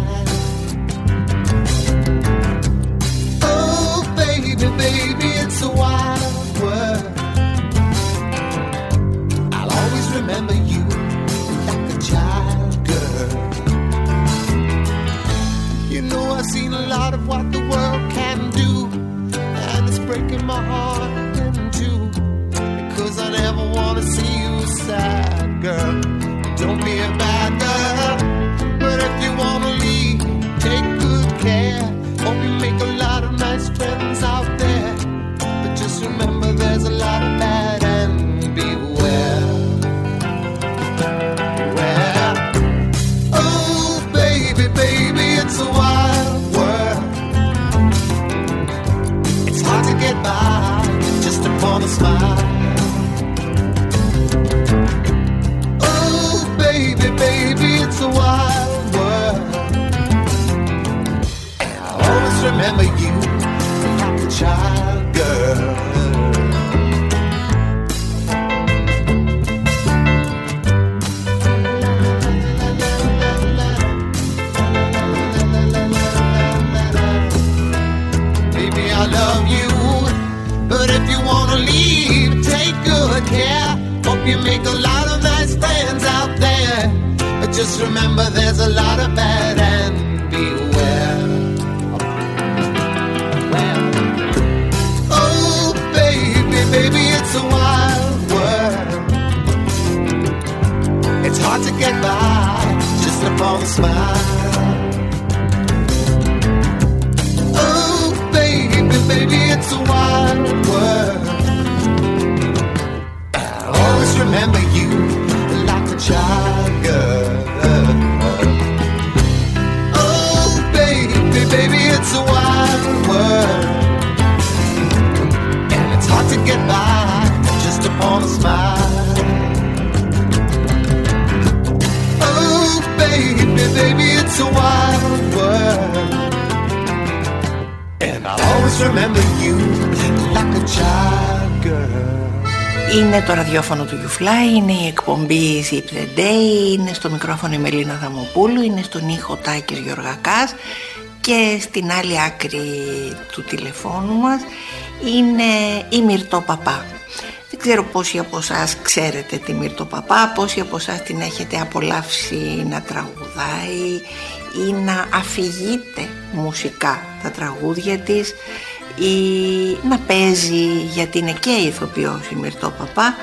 Oh baby, baby, it's a wild world. I'll always remember you like a child girl. You know I've seen a lot of what the world can do, and it's breaking my heart in two, because I never want to see you sad, girl. Don't be a bad girl, but if you wanna leave, take good care. Hope you make a lot of nice friends out there, but just remember there's a lot of bad and beware, beware. Oh baby, baby, it's a wild world. It's hard to get by just upon a smile. It's a wild world. I always remember you like a child girl. Baby, I love you, but if you want to leave, take good care. Hope you make a lot of nice friends out there. Just remember there's a lot of bad and beware. Well, oh baby, baby, it's a wild world. It's hard to get by just upon a smile. Oh baby, baby, it's a wild world. I'll always remember you like a child girl. Oh baby, baby, it's a wild world, and it's hard to get by just upon a smile. Oh baby, baby, it's a wild world, and I'll always remember you like a child girl. Είναι το ραδιόφωνο του YouFly, είναι η εκπομπή Zip The Day, είναι στο μικρόφωνο η Μελίνα Αδαμοπούλου, είναι στον ήχο Τάκης Γεωργακάς και στην άλλη άκρη του τηλεφώνου μας είναι η Μυρτώ Παπά. Δεν ξέρω πόσοι από εσάς ξέρετε τη Μυρτώ Παπά, πόσοι από εσάς την έχετε απολαύσει να τραγουδάει ή να αφηγείται μουσικά τα τραγούδια της ή να παίζει, γιατί είναι και ηθοποιός η Μυρτώ Παπά.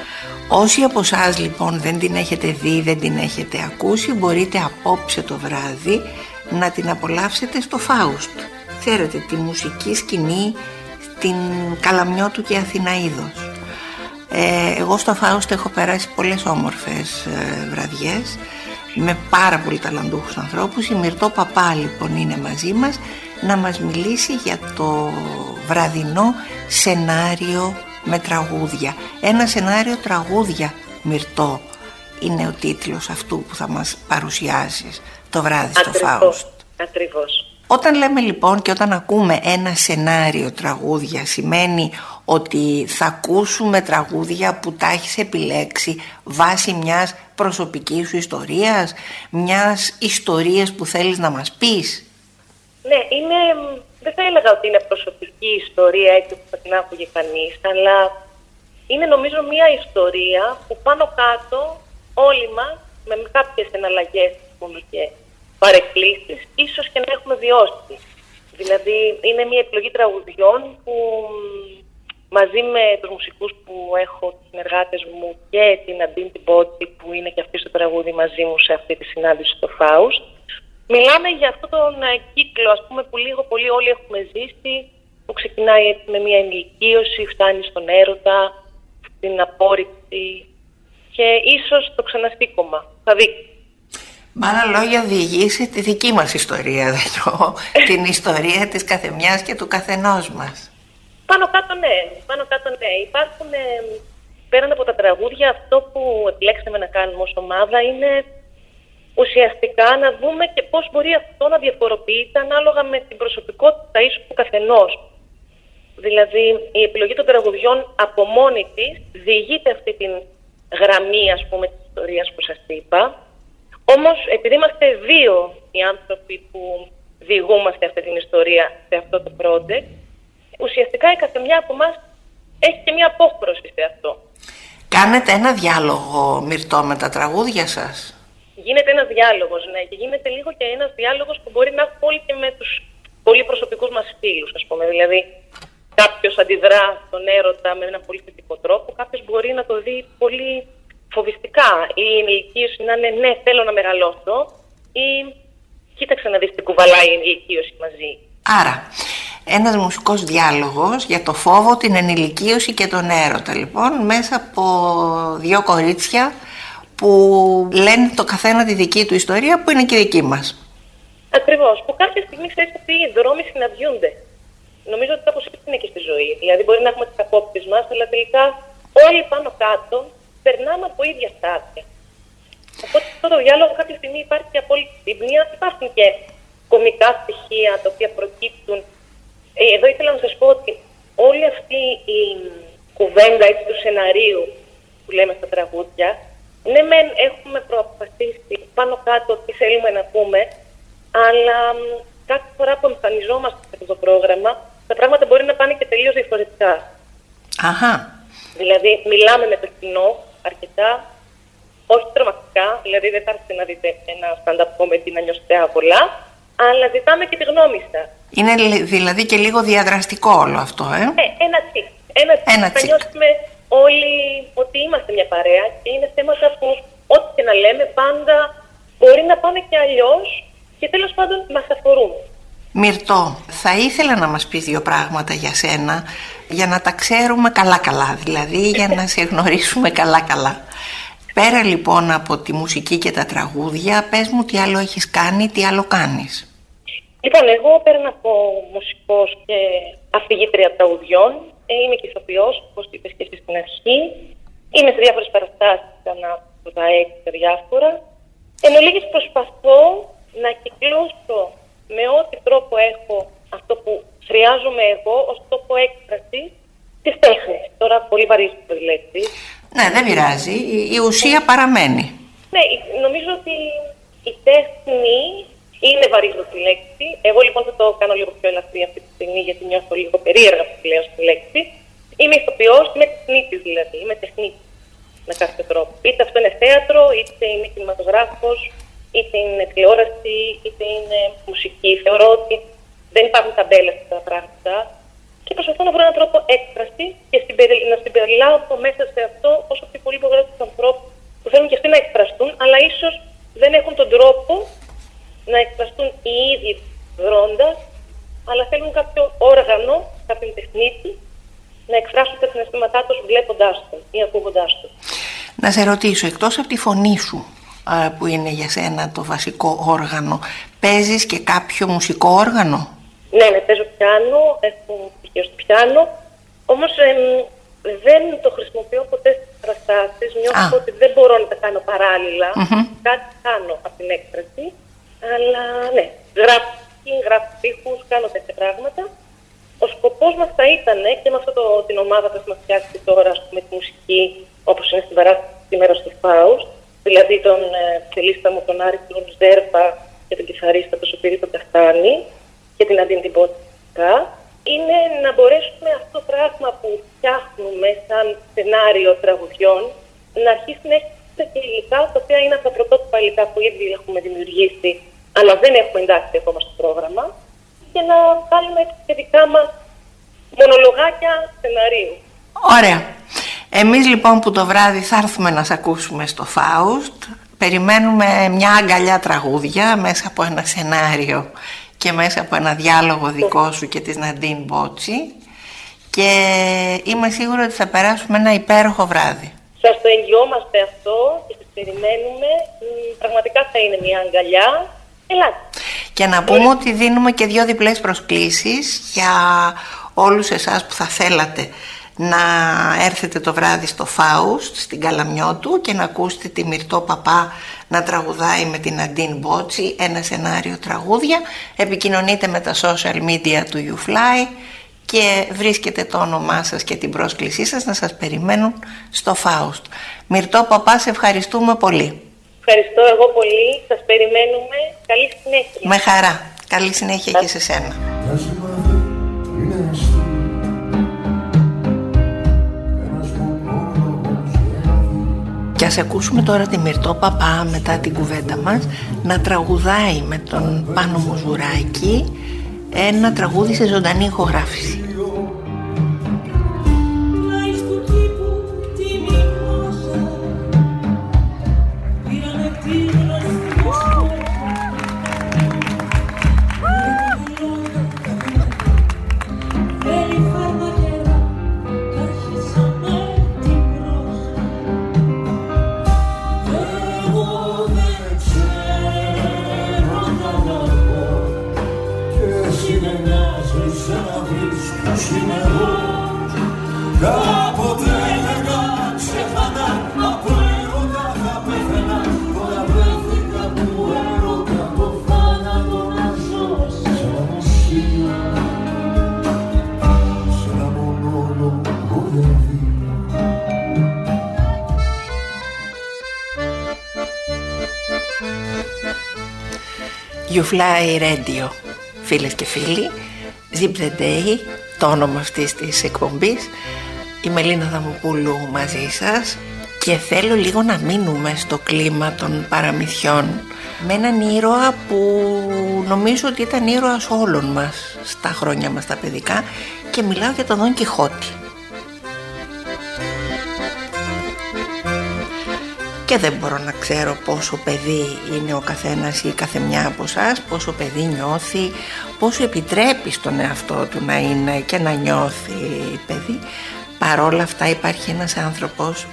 Όσοι από εσάς λοιπόν δεν την έχετε δει, δεν την έχετε ακούσει, μπορείτε απόψε το βράδυ να την απολαύσετε στο Φάουστ. Ξέρετε, τη μουσική σκηνή στην Καλαμιώτου και Αθηναίδος. ε, Εγώ στο Φάουστ έχω περάσει πολλές όμορφες ε, βραδιές με πάρα πολύ ταλαντούχους ανθρώπους. Η Μυρτώ Παπά λοιπόν είναι μαζί μας να μας μιλήσει για το βραδινό σενάριο με τραγούδια. Ένα σενάριο τραγούδια, Μυρτώ, είναι ο τίτλος αυτού που θα μας παρουσιάσεις το βράδυ στο Φάουστ. Ακριβώς. Όταν λέμε λοιπόν και όταν ακούμε ένα σενάριο τραγούδια, σημαίνει ότι θα ακούσουμε τραγούδια που τα έχεις επιλέξει βάσει μιας προσωπικής σου ιστορίας, μιας ιστορίας που θέλεις να μας πεις. Ναι, είναι, δεν θα έλεγα ότι είναι προσωπική ιστορία έτσι που θα την άκουγε κανείς, αλλά είναι νομίζω μια ιστορία που πάνω κάτω όλοι μας με κάποιες εναλλαγές και παρεκκλήσεις, ίσως και να έχουμε βιώσει. Δηλαδή είναι μια επιλογή τραγουδιών που μαζί με τους μουσικούς που έχω, τους συνεργάτες μου και την Αντίν Μπότση που είναι και αυτή στο τραγούδι μαζί μου σε αυτή τη συνάντηση στο Φάουστ, μιλάμε για αυτόν τον κύκλο, ας πούμε, που λίγο πολύ όλοι έχουμε ζήσει, που ξεκινάει έτσι με μια ενηλικίωση, φτάνει στον έρωτα, στην απόρριψη και ίσως το ξαναστήκωμα. Θα δείξει. Με άλλα λόγια, διηγήσει τη δική μας ιστορία, δεν το, την ιστορία της καθεμιάς και του καθενός μας. Πάνω κάτω ναι, πάνω κάτω ναι. Υπάρχουν, πέραν από τα τραγούδια, αυτό που επιλέξαμε να κάνουμε ως ομάδα είναι ουσιαστικά να δούμε και πώς μπορεί αυτό να διαφοροποιείται ανάλογα με την προσωπικότητα ίσως του καθενός. Δηλαδή, η επιλογή των τραγουδιών από μόνη της διηγείται αυτή την γραμμή, ας πούμε, της ιστορίας που σας είπα. Όμως, επειδή είμαστε δύο οι άνθρωποι που διηγούμαστε αυτή την ιστορία σε αυτό το project, ουσιαστικά η καθεμιά από εμάς έχει και μια απόχρωση σε αυτό. Κάνετε ένα διάλογο, Μυρτώ, με τα τραγούδια σας. Γίνεται ένας διάλογος, ναι, και γίνεται λίγο και ένας διάλογος που μπορεί να έχουμε και με τους πολύ προσωπικούς μας φίλους, ας πούμε. Δηλαδή, κάποιος αντιδρά στον έρωτα με έναν πολύ θετικό τρόπο, κάποιος μπορεί να το δει πολύ φοβιστικά, ή η ενηλικίωση να είναι ναι, θέλω να μεγαλώσω, ή κοίταξε να δεις τι κουβαλάει η ενηλικίωση μαζί. Άρα, ένας μουσικός διάλογος για το φόβο, την ενηλικίωση και τον έρωτα, λοιπόν, μέσα από δύο κορίτσια που λένε το καθένα τη δική του ιστορία, που είναι και δική μας. Ακριβώς, που κάποια στιγμή, ξέρεις, ότι οι δρόμοι συναντιούνται. Νομίζω ότι κάπως έτσι είναι και στη ζωή. Δηλαδή, μπορεί να έχουμε τις απόψεις μας, αλλά τελικά όλοι πάνω κάτω περνάμε από ίδια στάδια. Οπότε αυτό το διάλογο κάποια στιγμή υπάρχει και απόλυτη σύμπνοια, υπάρχουν και κωμικά στοιχεία τα οποία προκύπτουν. Εδώ ήθελα να σας πω ότι όλη αυτή η κουβέντα έτσι, του σεναρίου που λέμε στα τραγούδια, ναι, μεν έχουμε προαποφασίσει πάνω κάτω τι θέλουμε να πούμε, αλλά κάθε φορά που εμφανιζόμαστε σε αυτό το πρόγραμμα, τα πράγματα μπορεί να πάνε και τελείως διαφορετικά. Αχα. Δηλαδή, μιλάμε με το κοινό αρκετά, όχι τρομακτικά, δηλαδή δεν θα έρθει να δείτε ένα stand-up comedy να νιώσετε άβολα, αλλά ζητάμε και τη γνώμη σας. Είναι δηλαδή και λίγο διαδραστικό όλο αυτό, ε. Ε, ένα τσικ. Ένα τσικ. Ένα τσικ. Θα νιώσουμε όλοι ότι είμαστε μια παρέα και είναι θέματα που ό,τι και να λέμε πάντα μπορεί να πάνε και αλλιώς και τέλος πάντων μας αφορούν. Μυρτώ, θα ήθελα να μας πεις δύο πράγματα για σένα, για να τα ξέρουμε καλά-καλά, δηλαδή για να σε γνωρίσουμε καλά-καλά. Πέρα λοιπόν από τη μουσική και τα τραγούδια, πες μου τι άλλο έχεις κάνει, τι άλλο κάνεις. Λοιπόν, εγώ πέραν από μουσικός και αφηγήτρια τραγουδιών, είμαι και ηθοποιός, όπως είπες και εσύ στην αρχή, είμαι σε διάφορες παραστάσεις, ανά το ΔΑΕΚ, σε διάφορα. Εν ολίγης προσπαθώ να κυκλώσω με ό,τι τρόπο έχω αυτό που χρειάζομαι εγώ ως τόπο έκφραση της τέχνης. Τώρα πολύ βαρύς το λέξη. Ναι, δεν πειράζει. Η ουσία παραμένει. Ναι, νομίζω ότι η τέχνη είναι βαρύς το λέξη. Εγώ λοιπόν θα το κάνω λίγο πιο ελαφρύ αυτή τη στιγμή γιατί νιώθω λίγο περίεργα που λέω στη λέξη. Είμαι ηθοποιός, είμαι τεχνίτης δηλαδή. Είμαι τεχνίτης με κάθε τρόπο. Είτε αυτό είναι θέατρο, είτε είμαι κινηματογράφος, είτε είναι τηλεόραση, είτε είναι μουσική. Θεωρώ ότι δεν υπάρχουν ταμπέλες αυτά τα πράγματα. Και προσπαθώ να βρω έναν τρόπο έκφραση και να συμπεριλάω από μέσα σε αυτό όσο πιο πολύ υπογράφω του ανθρώπου που θέλουν και αυτοί να εκφραστούν, αλλά ίσως δεν έχουν τον τρόπο να εκφραστούν οι ίδιοι δρώντας, αλλά θέλουν κάποιο όργανο, κάποιον τεχνίτη, να εκφράσουν τα συναισθήματά του βλέποντάς τον ή ακούγοντάς τον. Να σε ρωτήσω, εκτός από τη φωνή σου, που είναι για σένα το βασικό όργανο, παίζεις και κάποιο μουσικό όργανο? Ναι, ναι, παίζω πιάνο, έχω πτυχίο στο πιάνο, όμως εμ, δεν το χρησιμοποιώ ποτέ στις παραστάσεις, νιώθω ότι δεν μπορώ να τα κάνω παράλληλα, mm-hmm. κάτι κάνω από την έκφραση, αλλά ναι, γράφει, γράφει τείχους, κάνω τέτοια πράγματα. Ο σκοπός μας θα ήταν και με αυτό το, την ομάδα που έχουμε φτιάξει τώρα, ας πούμε, τη μουσική, όπως είναι στην παράσταση σήμερα στο Φάουστ, δηλαδή τον θελίστα μου, τον Άρη, τον Ζέρβα και τον κιθαρίστα, τον Σωτήρη, τον Καστάνη και την Αντίν Μπότση, είναι να μπορέσουμε αυτό το πράγμα που φτιάχνουμε σαν σενάριο τραγουδιών να αρχίσει να έχει σε και υλικά τα οποία είναι από τα πρωτότυπα υλικά που ήδη έχουμε δημιουργήσει, αλλά δεν έχουμε εντάξει ακόμα στο πρόγραμμα, και να κάνουμε και δικά μας μονολογάκια σεναρίου. Ωραία. Εμείς λοιπόν που το βράδυ θα έρθουμε να σε ακούσουμε στο Φάουστ, περιμένουμε μια αγκαλιά τραγούδια μέσα από ένα σενάριο και μέσα από ένα διάλογο δικό σου και της Αντίν Μπότση, και είμαι σίγουρη ότι θα περάσουμε ένα υπέροχο βράδυ. Σας το εγγυόμαστε αυτό και σας περιμένουμε. Πραγματικά θα είναι μια αγκαλιά. Ελάτε. Και να πούμε ότι δίνουμε και δύο διπλές προσκλήσεις για όλους εσάς που θα θέλατε να έρθετε το βράδυ στο Φάουστ, στην Καλαμιώτου, και να ακούσετε τη Μυρτώ Παπά να τραγουδάει με την Αντίν Μπότση ένα σενάριο τραγούδια. Επικοινωνείτε με τα social media του YouFly και βρίσκετε το όνομά σας και την πρόσκλησή σας να σας περιμένουν στο Φάουστ. Μυρτώ Παπά, σε ευχαριστούμε πολύ. Ευχαριστώ εγώ πολύ, σας περιμένουμε. Καλή συνέχεια. Με χαρά. Καλή συνέχεια Ά. και σε σένα. Και ας ακούσουμε τώρα τη Μυρτώ Παπά, μετά την κουβέντα μας, να τραγουδάει με τον Πάνο Μουζουράκη ένα τραγούδι σε ζωντανή ηχογράφηση. YouFly Radio, φίλες και φίλοι, Zip The Day, το όνομα αυτής της εκπομπής, η Μελίνα Αδαμοπούλου μαζί σας, και θέλω λίγο να μείνουμε στο κλίμα των παραμυθιών με έναν ήρωα που νομίζω ότι ήταν ήρωας όλων μας στα χρόνια μας τα παιδικά, και μιλάω για τον Δον Κιχώτη. Και δεν μπορώ να ξέρω πόσο παιδί είναι ο καθένας ή η καθεμιά από εσάς, πόσο παιδί νιώθει, πόσο επιτρέπει στον εαυτό του να είναι και να νιώθει παιδί. Παρόλα αυτά υπάρχει ένας άνθρωπος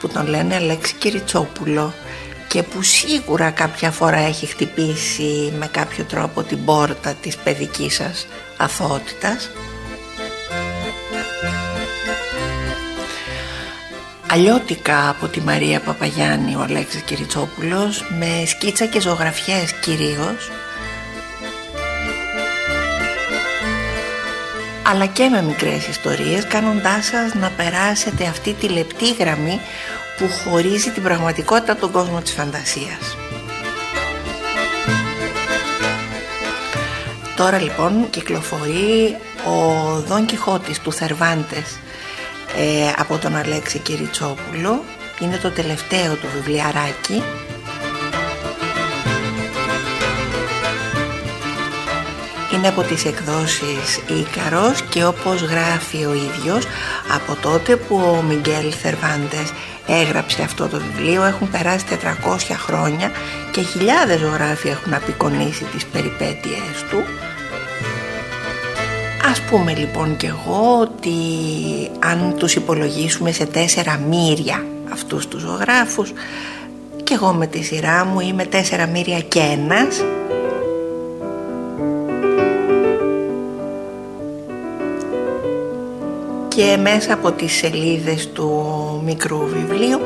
που τον λένε Αλέξη Κυριτσόπουλο και που σίγουρα κάποια φορά έχει χτυπήσει με κάποιο τρόπο την πόρτα της παιδικής σας αθωότητας. Αλλιώτικα από τη Μαρία Παπαγιάννη ο Αλέξης Κυριτσόπουλος, με σκίτσα και ζωγραφιές κυρίως, αλλά και με μικρές ιστορίες, κάνοντάς σας να περάσετε αυτή τη λεπτή γραμμή που χωρίζει την πραγματικότητα από τον κόσμο της φαντασίας. Τώρα λοιπόν κυκλοφορεί ο Δον Κιχώτης του Θερβάντες Ε, από τον Αλέξη Κυριτσόπουλο. Είναι το τελευταίο του βιβλιαράκι. Είναι από τις εκδόσεις Ίκαρος και όπως γράφει ο ίδιος, από τότε που ο Μιγκέλ Θερβάντες έγραψε αυτό το βιβλίο έχουν περάσει τετρακόσια χρόνια και χιλιάδες ζωγράφοι έχουν απεικονίσει τις περιπέτειες του. Ας πούμε λοιπόν και εγώ ότι αν τους υπολογίσουμε σε τέσσερα μύρια αυτούς τους ζωγράφους, και εγώ με τη σειρά μου είμαι τέσσερα μύρια και ένας, και μέσα από τις σελίδες του μικρού βιβλίου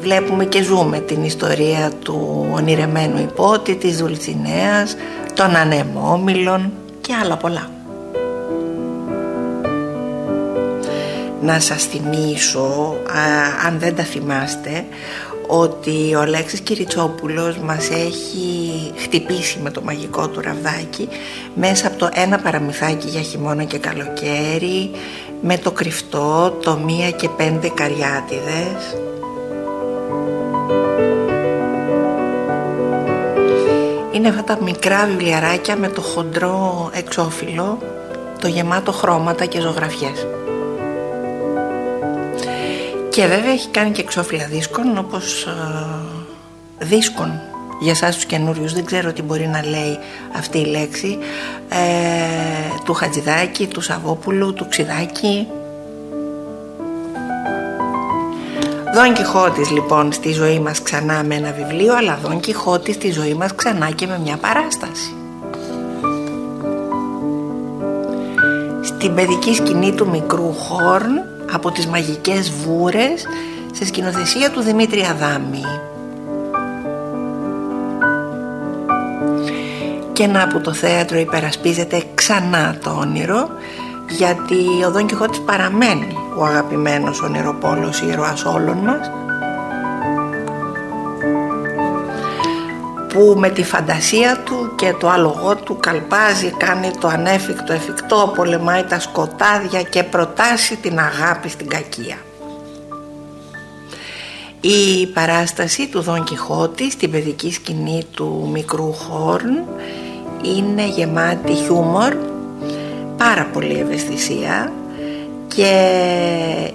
βλέπουμε και ζούμε την ιστορία του ονειρεμένου υπότη, της Δουλτσινέας, των ανεμόμυλων και άλλα πολλά. Να σας θυμίσω, α, αν δεν τα θυμάστε, ότι ο Αλέξης Κυριτσόπουλος μας έχει χτυπήσει με το μαγικό του ραβδάκι μέσα από το ένα παραμυθάκι για χειμώνα και καλοκαίρι, με το κρυφτό, το μία και πέντε καριάτιδες. Είναι αυτά τα μικρά βιβλιαράκια με το χοντρό εξώφυλλο, το γεμάτο χρώματα και ζωγραφιές. Και βέβαια έχει κάνει και εξώφυλλα δίσκων, όπως ε, δίσκων για εσάς τους καινούριους. Δεν ξέρω τι μπορεί να λέει αυτή η λέξη. Ε, του Χατζηδάκη, του Σαββόπουλου, του Ξιδάκη. Δον Κιχώτης λοιπόν στη ζωή μας ξανά με ένα βιβλίο, αλλά Δον Κιχώτης στη ζωή μας ξανά και με μια παράσταση. Στην παιδική σκηνή του μικρού Χόρν, από τις μαγικές βούρες, σε σκηνοθεσία του Δημήτρη Αδάμη. Και να που το θέατρο υπερασπίζεται ξανά το όνειρο, γιατί ο Δον Κιχώτης παραμένει ο αγαπημένος ονειροπόλος ήρωας όλων μας, που με τη φαντασία του και το άλογο του καλπάζει, κάνει το ανέφικτο εφικτό, πολεμάει τα σκοτάδια και προτάσει την αγάπη στην κακία. Η παράσταση του Δον Κιχώτη στην παιδική σκηνή του μικρού Χόρν είναι γεμάτη χιούμορ, πάρα πολύ ευαισθησία και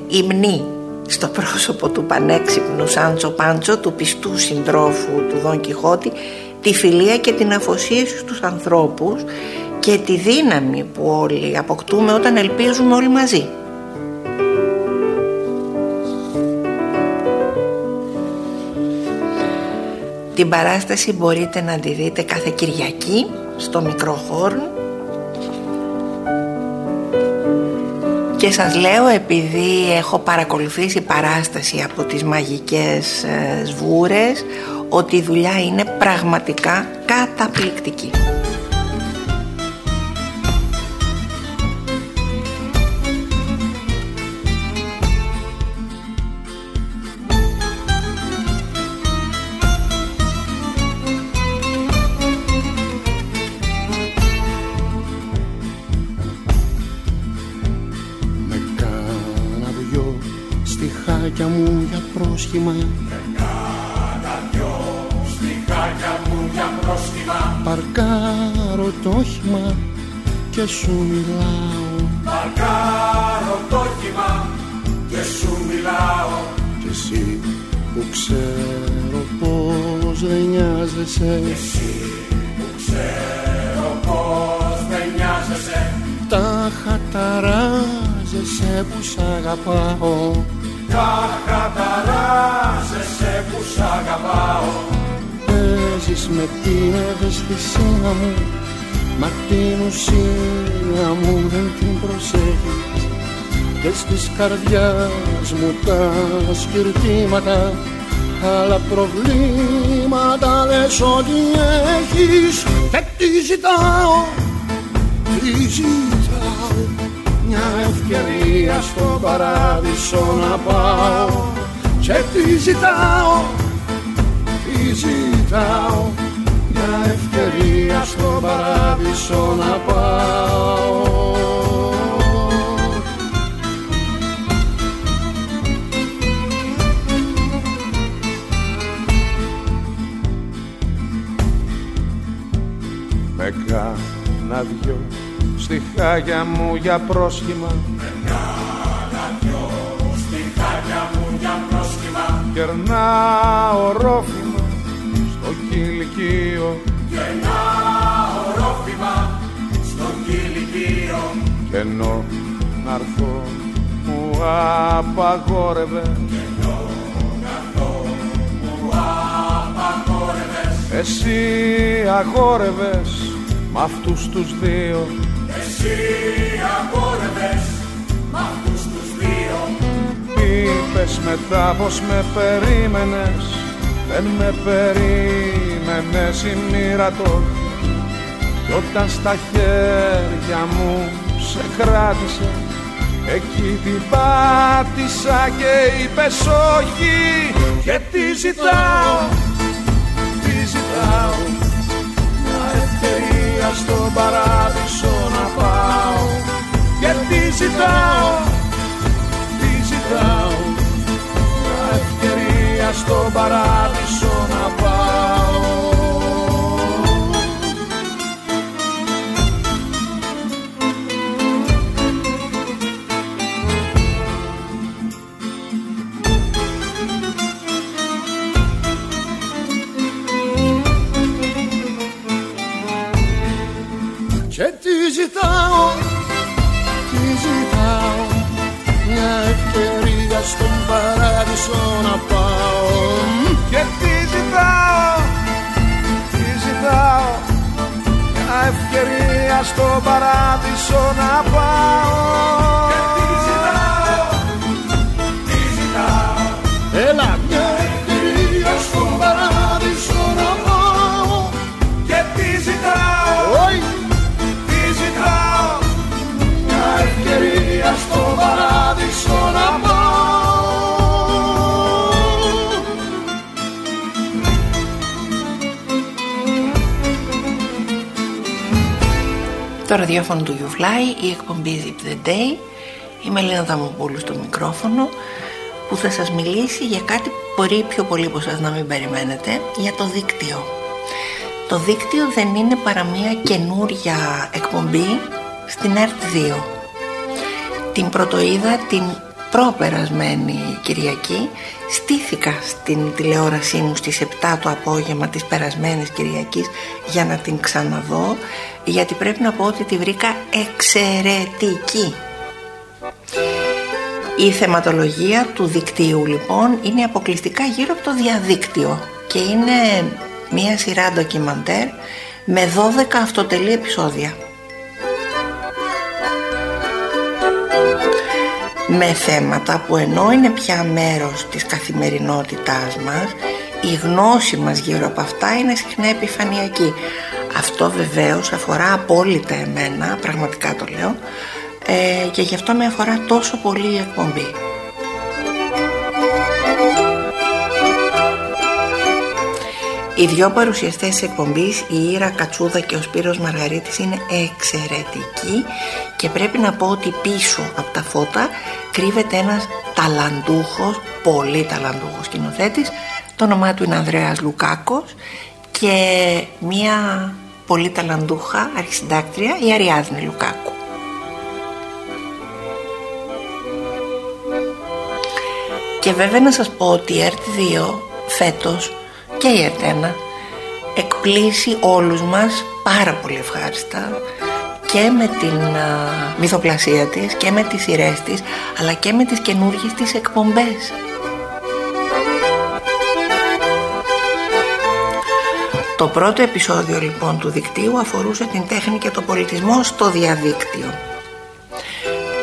υμνή στο πρόσωπο του πανέξυπνου Σάντσο Πάντσο, του πιστού συντρόφου του Δον Κιχώτη, τη φιλία και την αφοσίωση στους ανθρώπους και τη δύναμη που όλοι αποκτούμε όταν ελπίζουμε όλοι μαζί. Την παράσταση μπορείτε να τη δείτε κάθε Κυριακή στο μικρό Χόρν. Και σας λέω, επειδή έχω παρακολουθήσει παράσταση από τις μαγικές σβούρες, ότι η δουλειά είναι πραγματικά καταπληκτική. Πρόσχημα. Κάνα δυο στιχάκια μου για πρόσχημα. Παρκάρω το όχημα και σου μιλάω. Παρκάρω το όχημα και σου μιλάω. Και εσύ που ξέρω πως δεν νοιάζεσαι. Και εσύ που ξέρω πως δεν νοιάζεσαι. Τα χαταράζεσαι που σ' αγαπάω. Τα καταράζεσαι που σ' αγαπάω. Παίζεις με την ευαισθησία μου, μα την ουσία μου δεν την προσέχεις. Και στις καρδιάς μου τα σκυρτήματα, άλλα προβλήματα λες ότι έχεις. Και τι ζητάω, τι ζητάω, μια ευκαιρία στον παράδεισο να πάω. Και τι ζητάω, τι ζητάω, μια ευκαιρία στον παράδεισο να πάω. Με κάνα δυο στιχάκια μου για πρόσχημα. Με κάνα δυο στιχάκια μου για πρόσχημα. Κερνάω ρόφημα στο κηλικείο. Κερνάω ρόφημα στο κηλικείο. Κι ενώ να'ρθώ μου απαγόρευες. Κι ενώ να'ρθώ μου απαγόρευες. Εσύ αγόρευες μ' αυτούς τους δύο. Εσύ αγόρευες μ' αυτούς τους δύο. Είπες μετά πως με περίμενες. Δεν με περίμενες η μοίρα το. Κι όταν στα χέρια μου σε κράτησε, εκεί την πάτησα και είπες όχι. Και τι ζητάω, τι ζητάω, στον παράδεισο να πάω. Γιατί ζητάω, τι ζητάω, μια ευκαιρία στο στον παράδεισο να πάω. Και τι ζητάω, τι ζητάω, μια ευκαιρία στον παράδεισο να πάω. Και τι ζητάω, τι ζητάω, μια ευκαιρία στον παράδεισο να πάω. Και τι ζητάω, τι ζητάω, έλα μια ευκαιρία στον παράδεισο να πάω. Και τι ζητάω, στο παράδεισο να πάω. Το ραδιόφωνο του YouFly, η εκπομπή Zip The Day. Είμαι η Μελίνα Αδαμοπούλου στο μικρόφωνο, που θα σας μιλήσει για κάτι που μπορεί πιο πολύ από σας να μην περιμένετε, για το δίκτυο. Το δίκτυο δεν είναι παρά μια καινούρια εκπομπή στην ΕΡΤ δύο. Την πρωτοείδα την προπερασμένη Κυριακή, στήθηκα στην τηλεόρασή μου στις επτά το απόγευμα της περασμένης Κυριακής για να την ξαναδώ, γιατί πρέπει να πω ότι τη βρήκα εξαιρετική. Η θεματολογία του δικτύου λοιπόν είναι αποκλειστικά γύρω από το διαδίκτυο και είναι μια σειρά ντοκιμαντέρ με δώδεκα αυτοτελή επεισόδια, με θέματα που ενώ είναι πια μέρος της καθημερινότητάς μας, η γνώση μας γύρω από αυτά είναι συχνά επιφανειακή. Αυτό βεβαίως αφορά απόλυτα εμένα, πραγματικά το λέω, ε, και γι' αυτό με αφορά τόσο πολύ η εκπομπή. Οι δυο παρουσιαστές της εκπομπής, η Ήρα Κατσούδα και ο Σπύρος Μαργαρίτης, είναι εξαιρετικοί και πρέπει να πω ότι πίσω από τα φώτα κρύβεται ένας ταλαντούχος, πολύ ταλαντούχος σκηνοθέτης, το όνομά του είναι Ανδρέας Λουκάκος, και μία πολύ ταλαντούχα αρχισυντάκτρια, η Αριάδνη Λουκάκου. Και βέβαια να σας πω ότι η ΕΡΤ δύο φέτος και η Ατένα εκπλήσει όλους μας πάρα πολύ ευχάριστα, και με την α, μυθοπλασία της και με τις σειρές της, αλλά και με τις καινούργιες της εκπομπές. Το πρώτο επεισόδιο λοιπόν του δικτύου αφορούσε την τέχνη και τον πολιτισμό στο διαδίκτυο.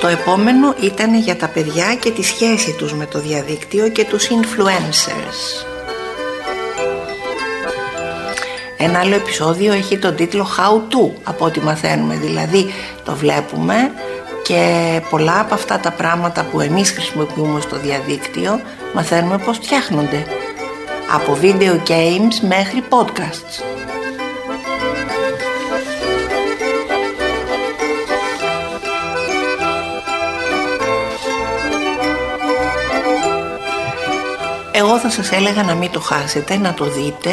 Το επόμενο ήταν για τα παιδιά και τη σχέση τους με το διαδίκτυο και τους influencers. Ένα άλλο επεισόδιο έχει τον τίτλο How To, από ό,τι μαθαίνουμε, δηλαδή το βλέπουμε και πολλά από αυτά τα πράγματα που εμείς χρησιμοποιούμε στο διαδίκτυο μαθαίνουμε πώς φτιάχνονται, από video games μέχρι podcasts. Εγώ θα σας έλεγα να μην το χάσετε, να το δείτε.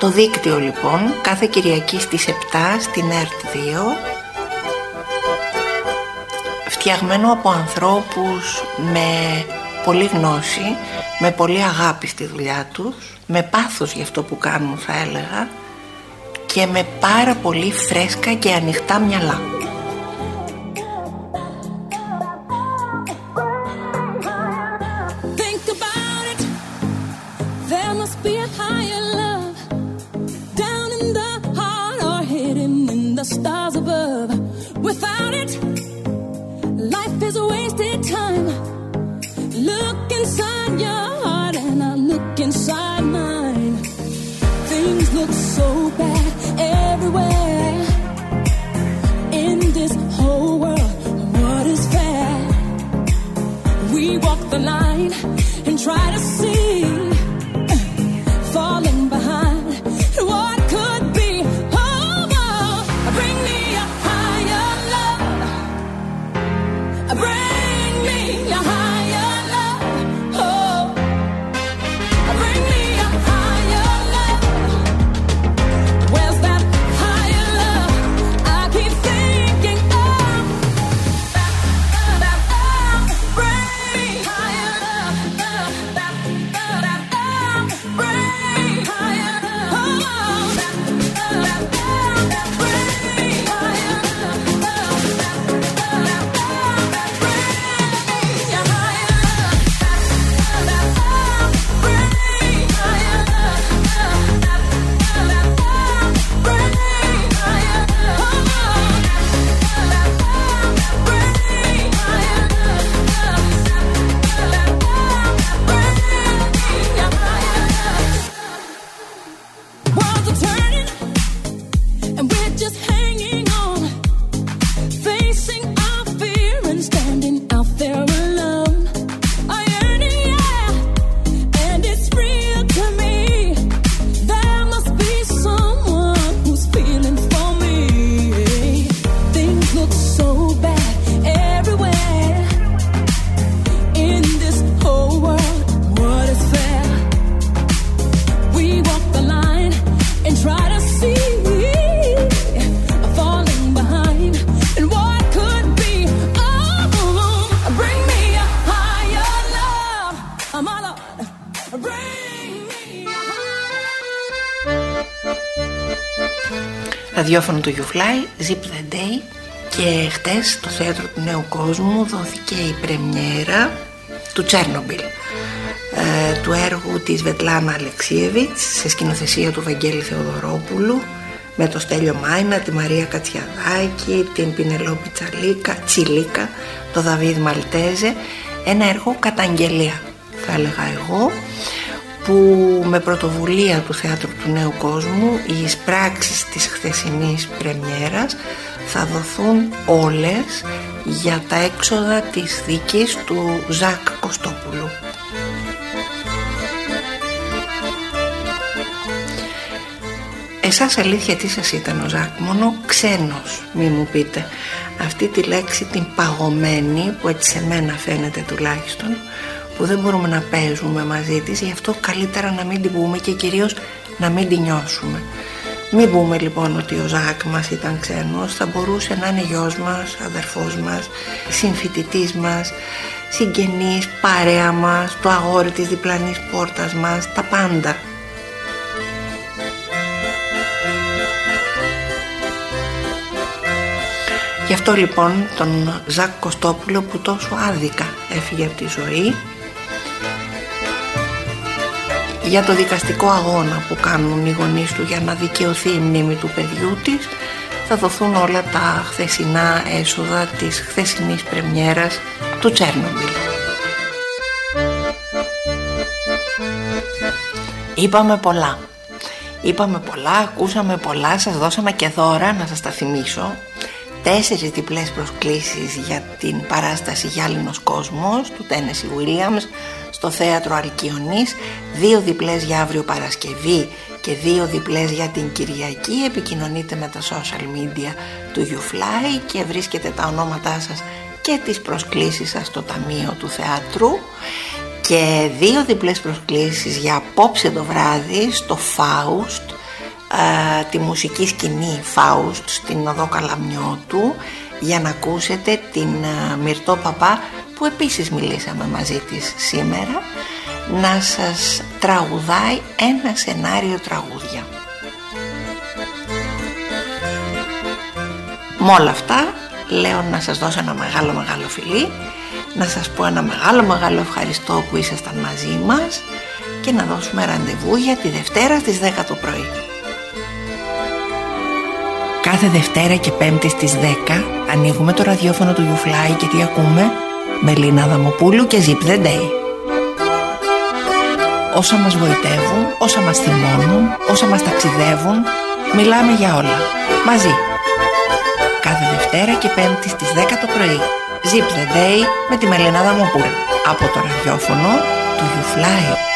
Το δίκτυο λοιπόν, κάθε Κυριακή στις επτά στην ΕΡΤ δύο, φτιαγμένο από ανθρώπους με πολλή γνώση, με πολλή αγάπη στη δουλειά τους, με πάθος για αυτό που κάνουν θα έλεγα, και με πάρα πολύ φρέσκα και ανοιχτά μυαλά. Bring Ραδιόφωνο του YouFly, Zip The Day, και χτες στο Θέατρο του Νέου Κόσμου δόθηκε η πρεμιέρα του Τσέρνομπιλ, ε, του έργου της Βετλάνα Αλεξίεβιτς σε σκηνοθεσία του Βαγγέλη Θεοδωρόπουλου, με το Στέλιο Μάινα, τη Μαρία Κατσιαδάκη, την Πινελόπη Τσαλίκα, Τσιλίκα, το Δαβίδ Μαλτέζε. Ένα έργο καταγγελία, θα έλεγα εγώ, που με πρωτοβουλία του Θεάτρου του Νέου Κόσμου οι εισπράξεις της χθεσινής πρεμιέρας θα δοθούν όλες για τα έξοδα της δίκης του Ζακ Κωστόπουλου. Εσάς αλήθεια τι σας ήταν ο Ζακ? Μόνο ξένος, μη μου πείτε. Αυτή τη λέξη την παγωμένη, που έτσι σε μένα φαίνεται τουλάχιστον, που δεν μπορούμε να παίζουμε μαζί της, γι' αυτό καλύτερα να μην την πούμε και κυρίως να μην την νιώσουμε. Μην πούμε λοιπόν ότι ο Ζακ μας ήταν ξένος, θα μπορούσε να είναι γιος μας, αδερφός μας, συμφοιτητής μας, συγγενής, παρέα μας, το αγόρι της διπλανής πόρτας μας, τα πάντα. Γι' αυτό λοιπόν τον Ζακ Κωστόπουλο, που τόσο άδικα έφυγε από τη ζωή, για το δικαστικό αγώνα που κάνουν οι γονείς του για να δικαιωθεί η μνήμη του παιδιού της, θα δοθούν όλα τα χθεσινά έσοδα της χθεσινής πρεμιέρας του Τσέρνομπιλ. Είπαμε πολλά. Είπαμε πολλά, ακούσαμε πολλά, σας δώσαμε και δώρα, να σας τα θυμίσω. Τέσσερις διπλές προσκλήσεις για την παράσταση «Γυάλινος Κόσμος» του Τένεσι Ουίλιαμς στο Θέατρο Αλκιονής, δύο διπλές για αύριο Παρασκευή και δύο διπλές για την Κυριακή. Επικοινωνείτε με τα social media του YouFly και βρίσκετε τα ονόματά σας και τις προσκλήσεις σας στο Ταμείο του Θεάτρου. Και δύο διπλές προσκλήσεις για απόψε το βράδυ στο Φάουστ, τη μουσική σκηνή Φάουστ στην Οδό Καλαμιώτου, για να ακούσετε την Μυρτώ Παπά, που επίσης μιλήσαμε μαζί της σήμερα, να σας τραγουδάει ένα σενάριο τραγούδια. Με όλα αυτά λέω να σας δώσω ένα μεγάλο μεγάλο φιλί, να σας πω ένα μεγάλο μεγάλο ευχαριστώ που ήσασταν μαζί μας και να δώσουμε ραντεβού για τη Δευτέρα στις δέκα το πρωί. Κάθε Δευτέρα και Πέμπτη στις δέκα ανοίγουμε το ραδιόφωνο του YouFly και τι ακούμε? Μελίνα Αδαμοπούλου και Zip The Day. Όσα μας βοητεύουν, όσα μας θυμώνουν, όσα μας ταξιδεύουν, μιλάμε για όλα, μαζί. Κάθε Δευτέρα και Πέμπτη στις δέκα το πρωί, Zip The Day με τη Μελίνα Αδαμοπούλου, από το ραδιόφωνο του YouFly.